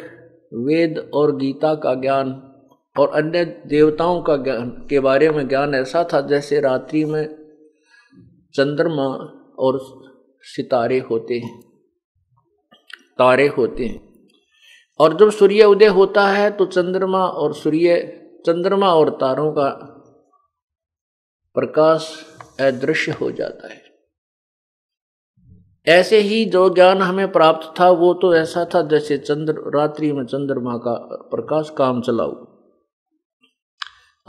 वेद और गीता का ज्ञान और अन्य देवताओं का ज्ञान के बारे में ज्ञान ऐसा था जैसे रात्रि में चंद्रमा और सितारे होते हैं, तारे होते हैं। और जब सूर्य उदय होता है तो चंद्रमा और सूर्य, चंद्रमा और तारों का प्रकाश अदृश्य हो जाता है। ऐसे ही जो ज्ञान हमें प्राप्त था वो तो ऐसा था जैसे चंद्र रात्रि में चंद्रमा का प्रकाश काम चलाऊ।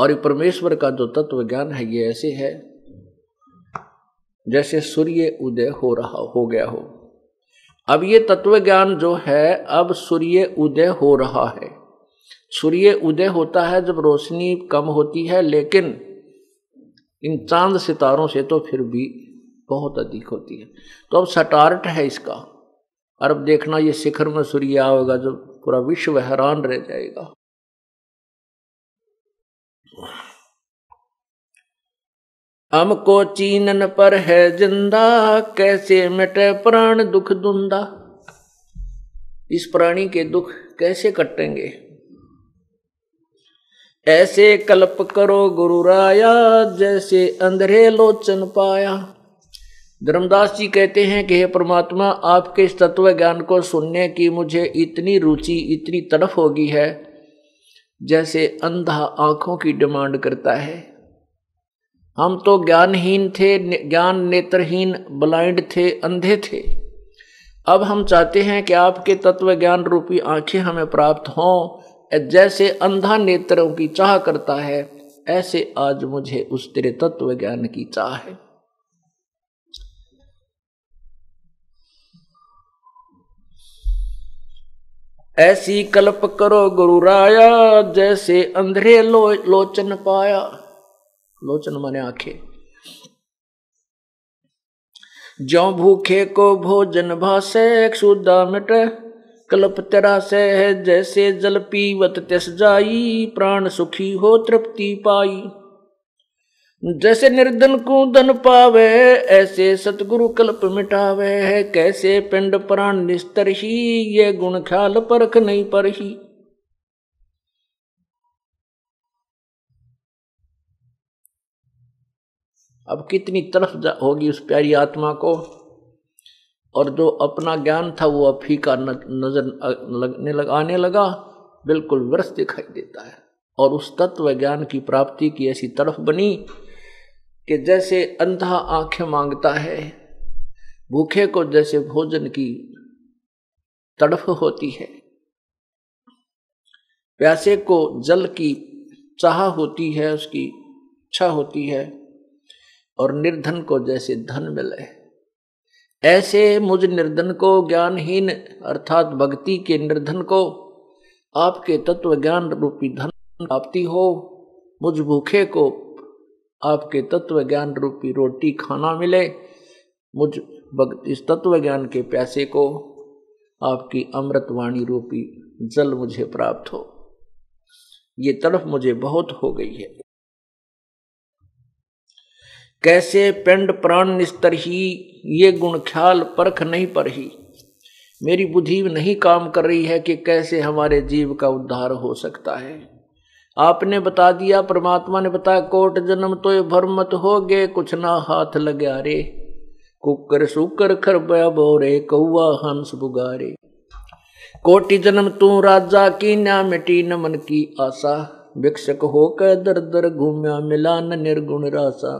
और परमेश्वर का जो तत्व ज्ञान है ये ऐसे है जैसे सूर्य उदय हो रहा हो गया हो। अब ये तत्व ज्ञान जो है, अब सूर्य उदय हो रहा है। सूर्य उदय होता है जब रोशनी कम होती है, लेकिन इन चांद सितारों से तो फिर भी बहुत अधिक होती है। तो अब सटार्ट है इसका। और अब देखना ये शिखर में सूर्य आएगा जब पूरा विश्व हैरान रह जाएगा। हमको चीनन पर है जिंदा, कैसे मिटे प्राण दुख दुंदा। इस प्राणी के दुख कैसे कटेंगे। ऐसे कल्प करो गुरु राया, जैसे अंधेरे लोचन पाया। धर्मदास जी कहते हैं कि हे परमात्मा, आपके इस तत्व ज्ञान को सुनने की मुझे इतनी रुचि, इतनी तड़फ होगी है जैसे अंधा आँखों की डिमांड करता है। हम तो ज्ञानहीन थे, ज्ञान नेत्रहीन, ब्लाइंड थे, अंधे थे। अब हम चाहते हैं कि आपके तत्व ज्ञान रूपी आँखें हमें प्राप्त हों। जैसे अंधा नेत्रों की चाह करता है, ऐसे आज मुझे उस तेरे तत्व ज्ञान की चाह है। ऐसी कल्प करो गुरु राया, जैसे अंधेरे लो, लोचन पाया। लोचन माने आंखें। ज्यों भूखे को भोजन भासे, क्षुदा मिटे कल्प तेरा से है। जैसे जल पीवत तिस जाई, प्राण सुखी हो तृप्ति पाई। जैसे निर्धन को धन पावे, ऐसे सतगुरु कल्प मिटावे है। कैसे पिंड प्राण निस्तर ही, ये गुण ख्याल परख नहीं पर ही। अब कितनी तरफ होगी उस प्यारी आत्मा को, और जो अपना ज्ञान था वो अब फीका नजर लगने लगा, आने लगा, बिल्कुल व्यर्थ दिखाई देता है। और उस तत्व ज्ञान की प्राप्ति की ऐसी तरफ बनी कि जैसे अंधा आंखें मांगता है, भूखे को जैसे भोजन की तड़फ होती है, प्यासे को जल की चाह होती है, उसकी इच्छा होती है, और निर्धन को जैसे धन मिले, ऐसे मुझ निर्धन को, ज्ञानहीन अर्थात भक्ति के निर्धन को आपके तत्व ज्ञान रूपी धन प्राप्ति हो। मुझ भूखे को आपके तत्व ज्ञान रूपी रोटी खाना मिले, मुझ इस तत्व ज्ञान के प्यासे को आपकी अमृतवाणी रूपी जल मुझे प्राप्त हो। ये तड़फ मुझे बहुत हो गई है। कैसे पिंड प्राण निस्तर ही, ये गुण ख्याल परख नहीं पर ही। मेरी बुद्धि नहीं काम कर रही है कि कैसे हमारे जीव का उद्धार हो सकता है। आपने बता दिया, परमात्मा ने बताया, कोट जन्म तो ये भ्रम मत होगे, कुछ ना हाथ लगे रे, कुकर सुकर खरपया भोरे, कौआ हंस बुगारे। कोटि जन्म तू राजा की ना मिटी न मन की आशा, भिक्षक होकर दर दर घूम्या मिला न निर्गुण रासा।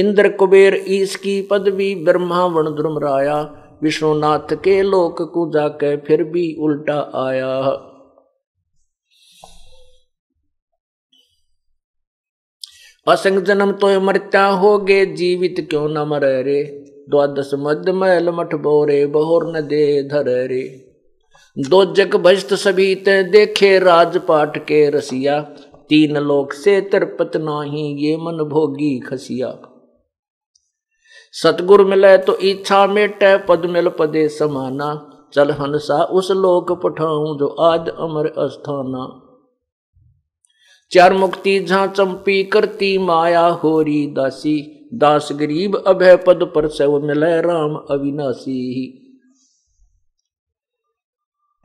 इंद्र कुबेर इसकी पदवी, ब्रह्मा वण द्रुमराया, विष्णुनाथ के लोक को जाके फिर भी उल्टा आया। असंग जन्म तो मरता होगे, जीवित क्यों न मरे रे, द्वादश मध्य महल मठ बोरे, बहोर न दे धर रे। दो जग भजत सभी ते देखे, राजपाट के रसिया, तीन लोक से तरपत नाही, ये मन भोगी खसिया। सतगुरु मिले तो इच्छा मेटे, पद मिल पदे समाना, चल हंसा उस लोक पठाऊं, जो आज अमर अस्थाना। चार मुक्ति जहाँ चंपी करती, माया होरी दासी, दास गरीब अभय पद पर सेव, मिले राम अविनाशी।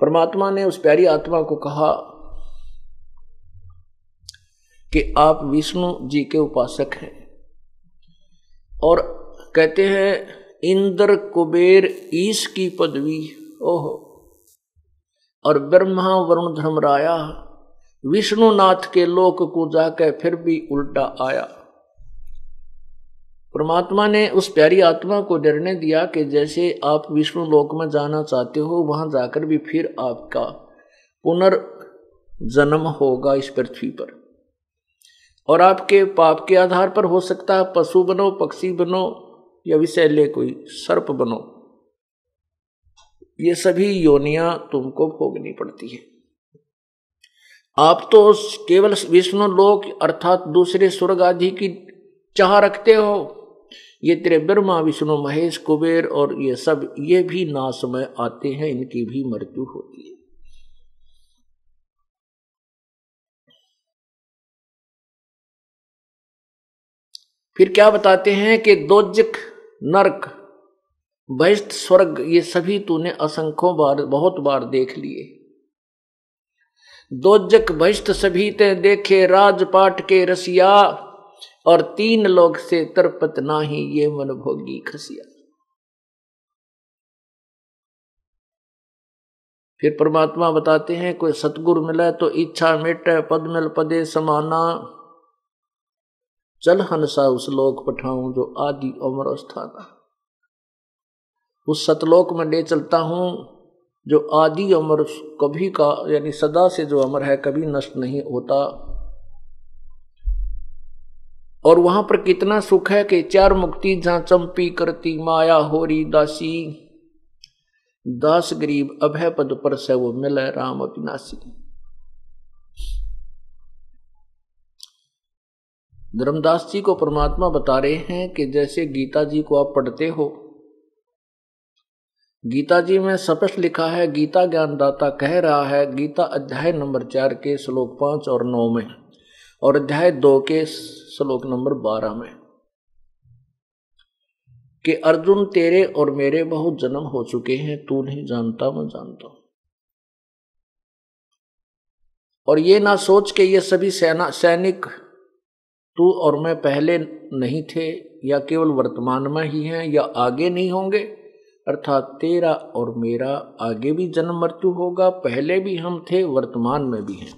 परमात्मा ने उस प्यारी आत्मा को कहा कि आप विष्णु जी के उपासक हैं, और कहते हैं इंद्र कुबेर ईश की पदवी, ओहो, और ब्रह्मा वरुण धर्मराया, विष्णुनाथ के लोक को जाकर फिर भी उल्टा आया। परमात्मा ने उस प्यारी आत्मा को निर्णय दिया कि जैसे आप विष्णु लोक में जाना चाहते हो, वहां जाकर भी फिर आपका पुनर्जन्म होगा इस पृथ्वी पर, और आपके पाप के आधार पर हो सकता है पशु बनो, पक्षी बनो, या विषैले कोई सर्प बनो, ये सभी योनियां तुमको भोगनी पड़ती है। आप तो केवल विष्णु लोक अर्थात दूसरे स्वर्ग आदि की चाह रखते हो, ये तेरे ब्रह्मा विष्णु महेश कुबेर और ये सब, ये भी नाश में आते हैं, इनकी भी मृत्यु होती है। फिर क्या बताते हैं कि दोजक नरक बहिष्ठ स्वर्ग, ये सभी तूने असंख्यों बार बहुत बार देख लिए। दोजक बहिष्ठ सभी ते देखे, राजपाट के रसिया, और तीन लोग से तरपत नाही, ये मन भोगी खसिया। फिर परमात्मा बताते हैं कोई सतगुरु मिले तो इच्छा मेटे, पद मिल पदे समाना, चल हंसा उस लोक पठाऊं, जो आदि अमर अस्थाना। उस सतलोक में ले चलता हूं, जो आदि अमर, कभी का यानी सदा से जो अमर है, कभी नष्ट नहीं होता, और वहां पर कितना सुख है कि चार मुक्ति जहां चंपी करती, माया होरी दासी, दास गरीब अभय पद पर से, वो मिले राम अविनाशी। धर्मदास जी को परमात्मा बता रहे हैं कि जैसे गीता जी को आप पढ़ते हो, गीता जी में स्पष्ट लिखा है, गीता ज्ञानदाता कह रहा है, गीता अध्याय नंबर चार के श्लोक पाँच और नौ में, और अध्याय दो के श्लोक नंबर बारह में, कि अर्जुन तेरे और मेरे बहुत जन्म हो चुके हैं, तू नहीं जानता, मैं जानता हूं। और ये ना सोच के ये सभी सेना सैनिक तू और मैं पहले नहीं थे, या केवल वर्तमान में ही हैं, या आगे नहीं होंगे, अर्थात तेरा और मेरा आगे भी जन्म मृत्यु होगा, पहले भी हम थे, वर्तमान में भी हैं।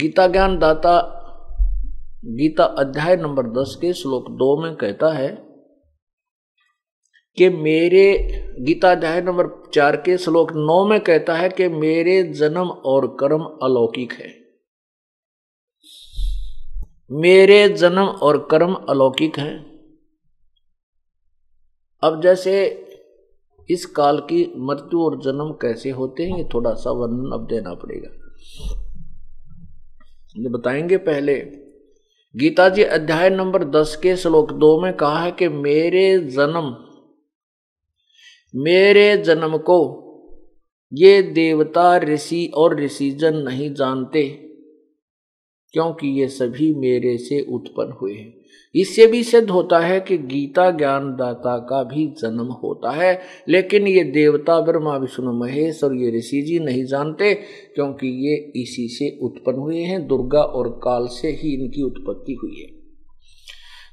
गीता ज्ञान दाता गीता अध्याय नंबर दस के श्लोक दो में कहता है कि मेरे गीता अध्याय नंबर चार के श्लोक नौ में कहता है कि मेरे जन्म और कर्म अलौकिक है। मेरे जन्म और कर्म अलौकिक हैं। अब जैसे इस काल की मृत्यु और जन्म कैसे होते हैं, ये थोड़ा सा वर्णन अब देना पड़ेगा। बताएंगे पहले गीता जी अध्याय नंबर दस के श्लोक दो में कहा है कि मेरे जन्म मेरे जन्म को ये देवता, ऋषि और ऋषिजन नहीं जानते, क्योंकि ये सभी मेरे से उत्पन्न हुए हैं। इससे भी सिद्ध होता है कि गीता ज्ञानदाता का भी जन्म होता है, लेकिन ये देवता ब्रह्मा विष्णु महेश और ये ऋषि जी नहीं जानते, क्योंकि ये इसी से उत्पन्न हुए हैं। दुर्गा और काल से ही इनकी उत्पत्ति हुई है।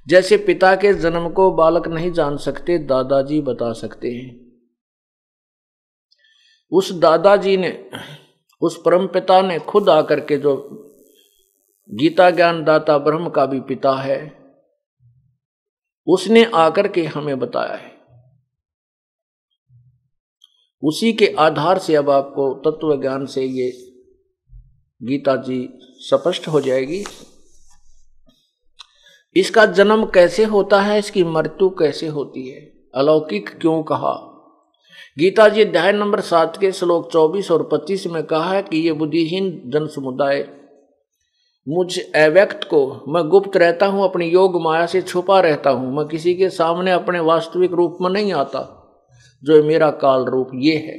जैसे पिता के जन्म को बालक नहीं जान सकते, दादाजी बता सकते हैं। उस दादाजी ने, उस परम पिता ने खुद आकर के, जो गीता ज्ञान दाता ब्रह्म का भी पिता है, उसने आकर के हमें बताया है। उसी के आधार से अब आपको तत्व ज्ञान से ये गीता जी स्पष्ट हो जाएगी। इसका जन्म कैसे होता है, इसकी मृत्यु कैसे होती है, अलौकिक क्यों कहा। गीता जी अध्याय नंबर सात के श्लोक चौबीस और पच्चीस में कहा है कि ये बुद्धिहीन जन समुदाय मुझ अव्यक्त को मैं गुप्त रहता हूँ, अपनी योग माया से छुपा रहता हूँ, मैं किसी के सामने अपने वास्तविक रूप में नहीं आता, जो मेरा काल रूप ये है।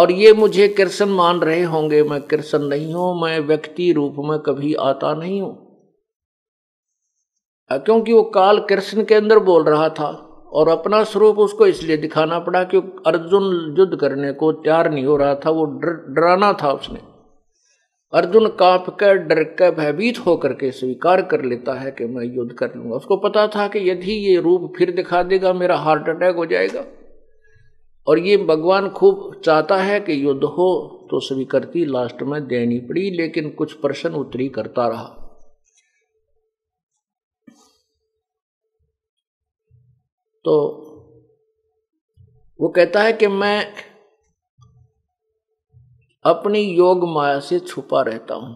और ये मुझे कृष्ण मान रहे होंगे, मैं कृष्ण नहीं हूँ, मैं व्यक्ति रूप में कभी आता नहीं हूँ। क्योंकि वो काल कृष्ण के अंदर बोल रहा था और अपना स्वरूप उसको इसलिए दिखाना पड़ा कि अर्जुन युद्ध करने को तैयार नहीं हो रहा था, वो डर डराना था उसने। अर्जुन कांप कर डर कर भयभीत होकर के स्वीकार कर लेता है कि मैं युद्ध कर लूँगा। उसको पता था कि यदि ये रूप फिर दिखा देगा मेरा हार्ट अटैक हो जाएगा, और ये भगवान खूब चाहता है कि युद्ध हो, तो स्वीकृति लास्ट में देनी पड़ी, लेकिन कुछ प्रश्न उत्तरी करता रहा। तो वो कहता है कि मैं अपनी योग माया से छुपा रहता हूं,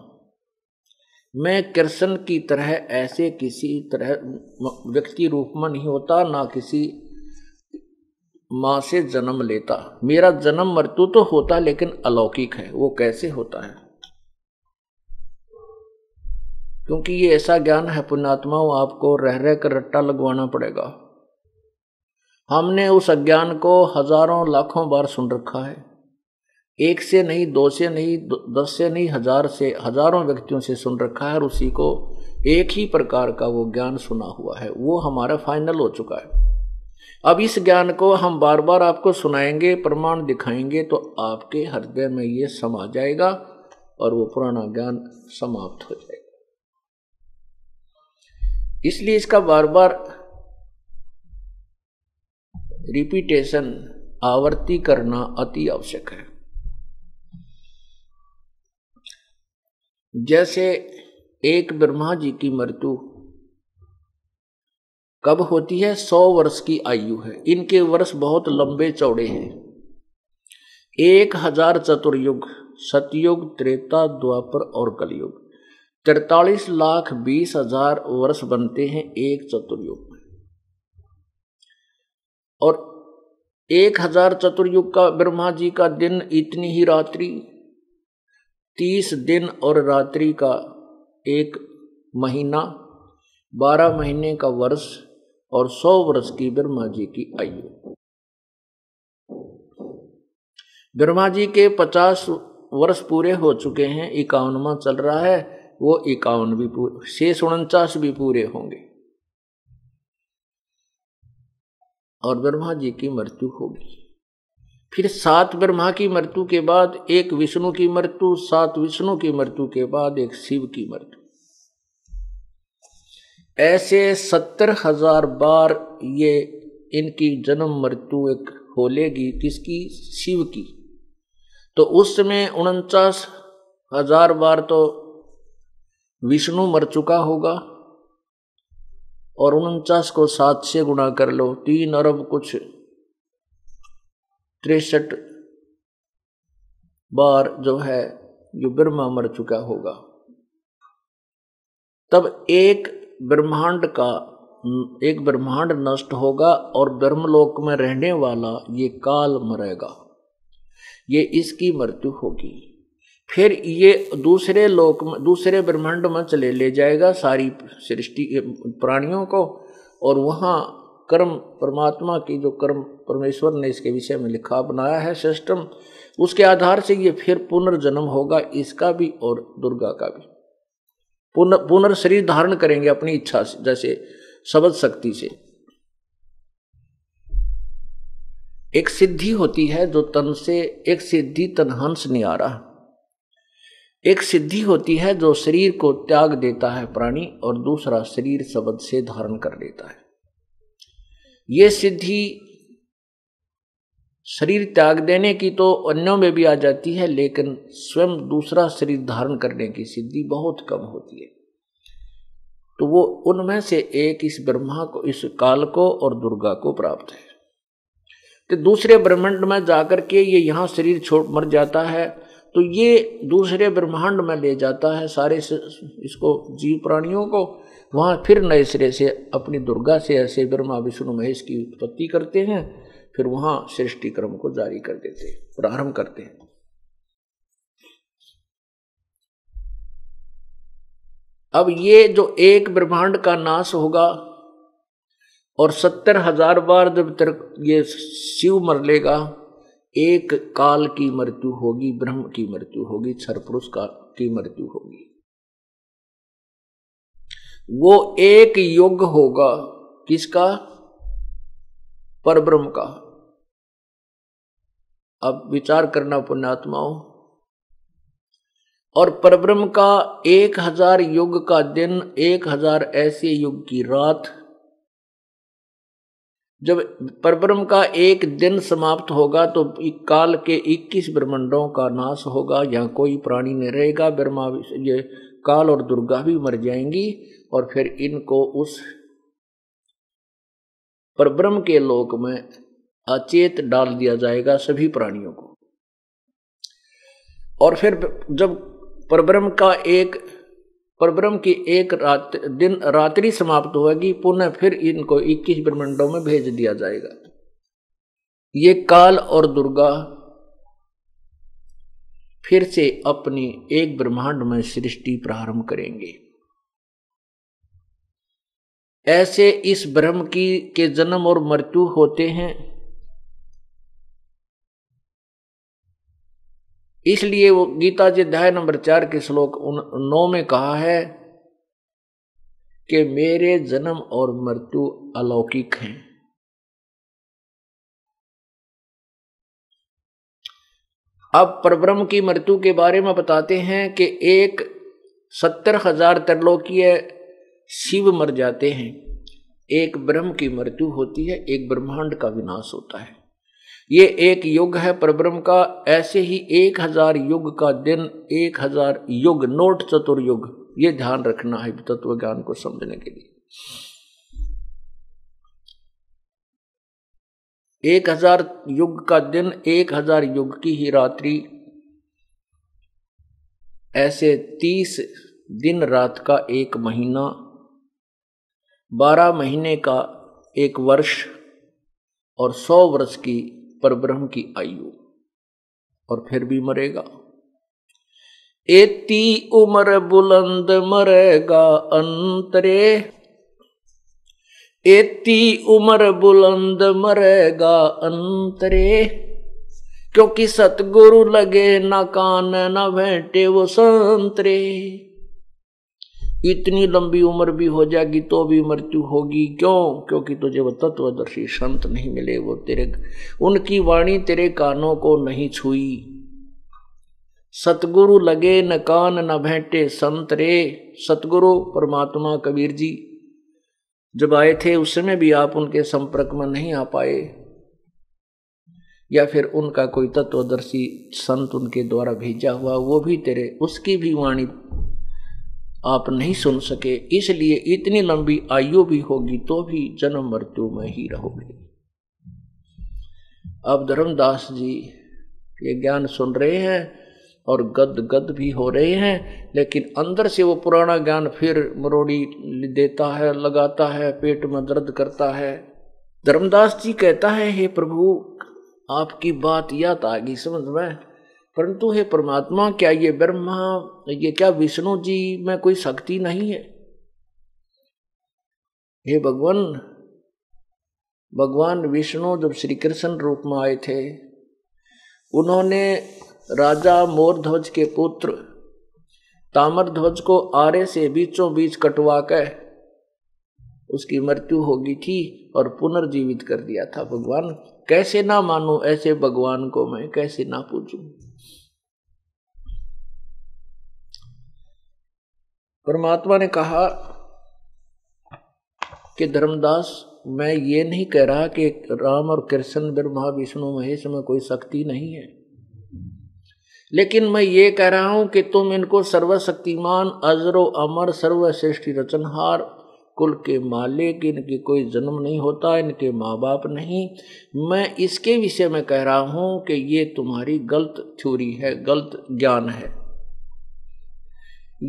मैं कृष्ण की तरह ऐसे किसी तरह व्यक्ति रूप में नहीं होता, ना किसी माँ से जन्म लेता। मेरा जन्म मृत्यु तो होता लेकिन अलौकिक है। वो कैसे होता है, क्योंकि ये ऐसा ज्ञान है पुण्यात्माओं, आपको रह रह कर रट्टा लगवाना पड़ेगा। हमने उस अज्ञान को हजारों लाखों बार सुन रखा है, एक से नहीं, दो से नहीं, दस से नहीं, हजार से, हजारों व्यक्तियों से सुन रखा है, और उसी को एक ही प्रकार का वो ज्ञान सुना हुआ है, वो हमारा फाइनल हो चुका है। अब इस ज्ञान को हम बार बार आपको सुनाएंगे, प्रमाण दिखाएंगे, तो आपके हृदय में ये समा जाएगा और वो पुराना ज्ञान समाप्त हो जाएगा। इसलिए इसका बार बार रिपीटेशन, आवर्ती करना अति आवश्यक है। जैसे एक ब्रह्मा जी की मृत्यु कब होती है, सौ वर्ष की आयु है। इनके वर्ष बहुत लंबे चौड़े हैं, एक हजार चतुर्युग, सतयुग, त्रेता, द्वापर और कलयुग, तिरतालीस लाख बीस हजार वर्ष बनते हैं एक चतुर्युग। और एक हजार चतुर्युग का ब्रह्मा जी का दिन इतनी ही रात्रि, तीस दिन और रात्रि का एक महीना, बारह महीने का वर्ष, और सौ वर्ष की ब्रह्मा जी की आयु। ब्रह्मा जी के पचास वर्ष पूरे हो चुके हैं, इक्यावनवा चल रहा है, वो इक्यावन भी पूरे, शेष उनचास भी पूरे होंगे, और ब्रह्मा जी की मृत्यु होगी। फिर सात ब्रह्मा की मृत्यु के बाद एक विष्णु की मृत्यु, सात विष्णु की मृत्यु के बाद एक शिव की मृत्यु। ऐसे सत्तर हजार बार ये इनकी जन्म मृत्यु एक होलेगी। किसकी? शिव की। तो उस समय उनचास हजार बार तो विष्णु मर चुका होगा, और उनचास को सात से गुणा कर लो, तीन अरब कुछ तिरसठ बार जो है जो ब्रह्मा मर चुका होगा। तब एक ब्रह्मांड का एक ब्रह्मांड नष्ट होगा और ब्रह्मलोक में रहने वाला ये काल मरेगा, ये इसकी मृत्यु होगी। फिर ये दूसरे लोक में, दूसरे ब्रह्मांड में चले ले जाएगा सारी सृष्टि प्राणियों को, और वहाँ कर्म, परमात्मा की जो कर्म परमेश्वर ने इसके विषय में लिखा बनाया है सिस्टम, उसके आधार से ये फिर पुनर्जन्म होगा, इसका भी और दुर्गा का भी। पुनः पुनः शरीर धारण करेंगे अपनी इच्छा से, जैसे समझ शक्ति से। एक सिद्धि होती है जो तन से, एक सिद्धि तनहंस नहीं आ रहा, एक सिद्धि होती है जो शरीर को त्याग देता है प्राणी और दूसरा शरीर शब्द से धारण कर लेता है। ये सिद्धि शरीर त्याग देने की तो अन्यों में भी आ जाती है, लेकिन स्वयं दूसरा शरीर धारण करने की सिद्धि बहुत कम होती है। तो वो उनमें से एक इस ब्रह्मा को, इस काल को और दुर्गा को प्राप्त है। तो दूसरे ब्रह्मांड में जाकर के ये यहाँ शरीर छोड़ मर जाता है, तो ये दूसरे ब्रह्मांड में ले जाता है सारे इसको जीव प्राणियों को। वहाँ फिर नए सिरे से अपनी दुर्गा से ऐसे ब्रह्मा विष्णु महेश की उत्पत्ति करते हैं, फिर वहाँ सृष्टि क्रम को जारी कर देते हैं, प्रारंभ करते हैं। अब ये जो एक ब्रह्मांड का नाश होगा और सत्तर हजार बार जब तक ये शिव मर लेगा, एक काल की मृत्यु होगी, ब्रह्म की मृत्यु होगी, क्षर पुरुष काल की मृत्यु होगी। वो एक युग होगा किसका? परब्रह्म का। अब विचार करना पुण्यात्माओं, और परब्रह्म का एक हजार युग का दिन, एक हजार ऐसे युग की रात। जब परब्रह्म का एक दिन समाप्त होगा तो काल के इक्कीस ब्रह्मांडों का नाश होगा, यहाँ कोई प्राणी नहीं रहेगा। ब्रह्मा ये काल और दुर्गा भी मर जाएंगी और फिर इनको उस परब्रह्म के लोक में अचेत डाल दिया जाएगा सभी प्राणियों को। और फिर जब परब्रह्म का एक परब्रह्म की एक रात दिन रात्रि समाप्त होगी, पुनः फिर इनको इक्कीस ब्रह्मांडों में भेज दिया जाएगा। ये काल और दुर्गा फिर से अपनी एक ब्रह्मांड में सृष्टि प्रारंभ करेंगे। ऐसे इस ब्रह्म की के जन्म और मृत्यु होते हैं, इसलिए वो गीता जी अध्याय नंबर चार के श्लोक नौ में कहा है कि मेरे जन्म और मृत्यु अलौकिक हैं। अब परब्रह्म की मृत्यु के बारे में बताते हैं कि एक सत्तर हजार त्रिलोकीय शिव मर जाते हैं, एक ब्रह्म की मृत्यु होती है, एक ब्रह्मांड का विनाश होता है। ये एक युग है परब्रह्म का। ऐसे ही एक हजार युग का दिन, एक हजार युग, नोट चतुर्युग, ये ध्यान रखना है तत्व ज्ञान को समझने के लिए। एक हजार युग का दिन, एक हजार युग की ही रात्रि, ऐसे तीस दिन रात का एक महीना, बारह महीने का एक वर्ष और सौ वर्ष की परब्रह्म की आयु, और फिर भी मरेगा। एती उम्र बुलंद मरेगा अंतरे, एती उम्र बुलंद मरेगा अंतरे, क्योंकि सतगुरु लगे ना कान ना भेंटे वो संतरे। इतनी लंबी उम्र भी हो जाएगी तो भी मृत्यु होगी, क्यों? क्योंकि तुझे वो तत्वदर्शी संत नहीं मिले, वो तेरे उनकी वाणी तेरे कानों को नहीं छुई। सतगुरु लगे न कान न भेंटे संत रे। सतगुरु परमात्मा कबीर जी जब आए थे उस समय भी आप उनके संपर्क में नहीं आ पाए, या फिर उनका कोई तत्वदर्शी संत उनके द्वारा भेजा हुआ वो भी तेरे उसकी भी वाणी आप नहीं सुन सके, इसलिए इतनी लंबी आयु भी होगी तो भी जन्म मृत्यु में ही रहोगे। अब धर्मदास जी ये ज्ञान सुन रहे हैं और गद गद भी हो रहे हैं, लेकिन अंदर से वो पुराना ज्ञान फिर मरोड़ी देता है, लगाता है, पेट में दर्द करता है। धर्मदास जी कहता है, हे प्रभु आपकी बात याद आ गई समझ में, परंतु हे परमात्मा क्या ये ब्रह्मा ये क्या विष्णु जी में कोई शक्ति नहीं है? हे भगवान, भगवान विष्णु जब श्री कृष्ण रूप में आए थे, उन्होंने राजा मोरध्वज के पुत्र तामरध्वज को आरे से बीचों बीच कटवा कर उसकी मृत्यु होगी थी और पुनर्जीवित कर दिया था। भगवान कैसे ना मानूं ऐसे भगवान को, मैं कैसे ना पूजूं। परमात्मा ने कहा कि धर्मदास, मैं ये नहीं कह रहा कि राम और कृष्ण ब्रह्मा विष्णु महेश में कोई शक्ति नहीं है, लेकिन मैं ये कह रहा हूं कि तुम इनको सर्वशक्तिमान, अजरो अमर, सर्वश्रेष्ठ रचनहार, कुल के मालिक, इनकी कोई जन्म नहीं होता, इनके माँ बाप नहीं, मैं इसके विषय में कह रहा हूं कि ये तुम्हारी गलत थ्योरी है, गलत ज्ञान है।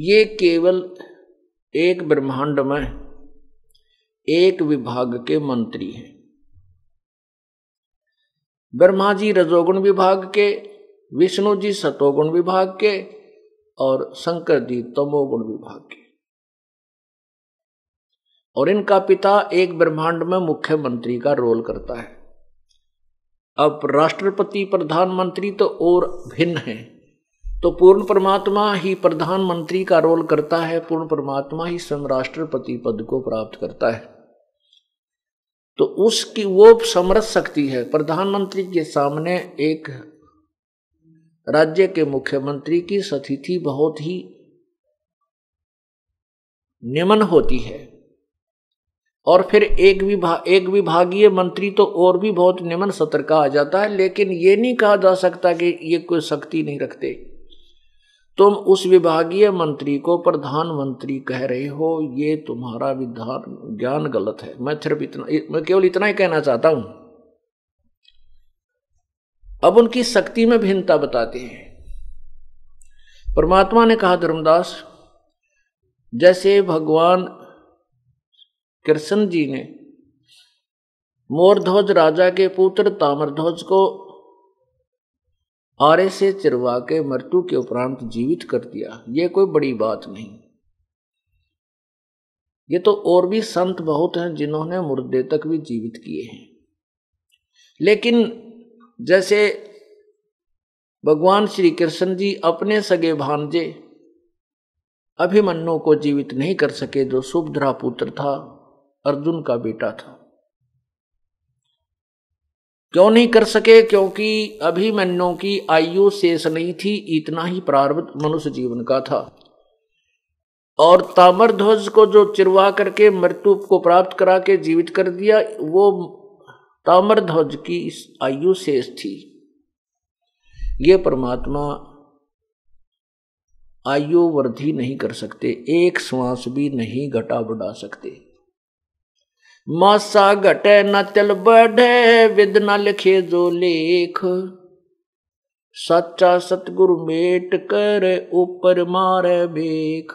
ये केवल एक ब्रह्मांड में एक विभाग के मंत्री हैं। ब्रह्मा जी रजोगुण विभाग के, विष्णु जी सतोगुण विभाग के और शंकर जी तमोगुण विभाग के, और इनका पिता एक ब्रह्मांड में मुख्यमंत्री का रोल करता है। अब राष्ट्रपति प्रधानमंत्री तो और भिन्न है, तो पूर्ण परमात्मा ही प्रधानमंत्री का रोल करता है, पूर्ण परमात्मा ही समराष्ट्रपति पद को प्राप्त करता है। तो उसकी वो समरस शक्ति है। प्रधानमंत्री के सामने एक राज्य के मुख्यमंत्री की स्थिति बहुत ही निम्न होती है, और फिर एक विभाग एक विभागीय मंत्री तो और भी बहुत निम्न स्तर का आ जाता है। लेकिन ये नहीं कहा जा सकता कि ये कोई शक्ति नहीं रखते। तुम उस विभागीय मंत्री को प्रधानमंत्री कह रहे हो, ये तुम्हारा विधान ज्ञान गलत है। मैं सिर्फ इतना मैं केवल इतना ही कहना चाहता हूं। अब उनकी शक्ति में भिन्नता बताते हैं। परमात्मा ने कहा, धर्मदास, जैसे भगवान कृष्ण जी ने मोरध्वज राजा के पुत्र तामरध्वज को आरे से चिरवा के मृत्यु के उपरांत जीवित कर दिया, ये कोई बड़ी बात नहीं। ये तो और भी संत बहुत हैं जिन्होंने मुर्दे तक भी जीवित किए हैं। लेकिन जैसे भगवान श्री कृष्ण जी अपने सगे भांजे अभिमन्यु को जीवित नहीं कर सके, जो सुभद्रा पुत्र था, अर्जुन का बेटा था। क्यों नहीं कर सके? क्योंकि अभिमन्यु की आयु शेष नहीं थी, इतना ही प्रारब्ध मनुष्य जीवन का था। और ताम्रध्वज को जो चिरवा करके मृत्यु को प्राप्त करा के जीवित कर दिया, वो ताम्रध्वज की आयु शेष थी। ये परमात्मा आयु वृद्धि नहीं कर सकते, एक श्वास भी नहीं घटा बढ़ा सकते। मासा घटे न तिल बढ़े, विद न लिखे जो लेख, सच्चा सतगुरु मेट कर ऊपर मारे बेख।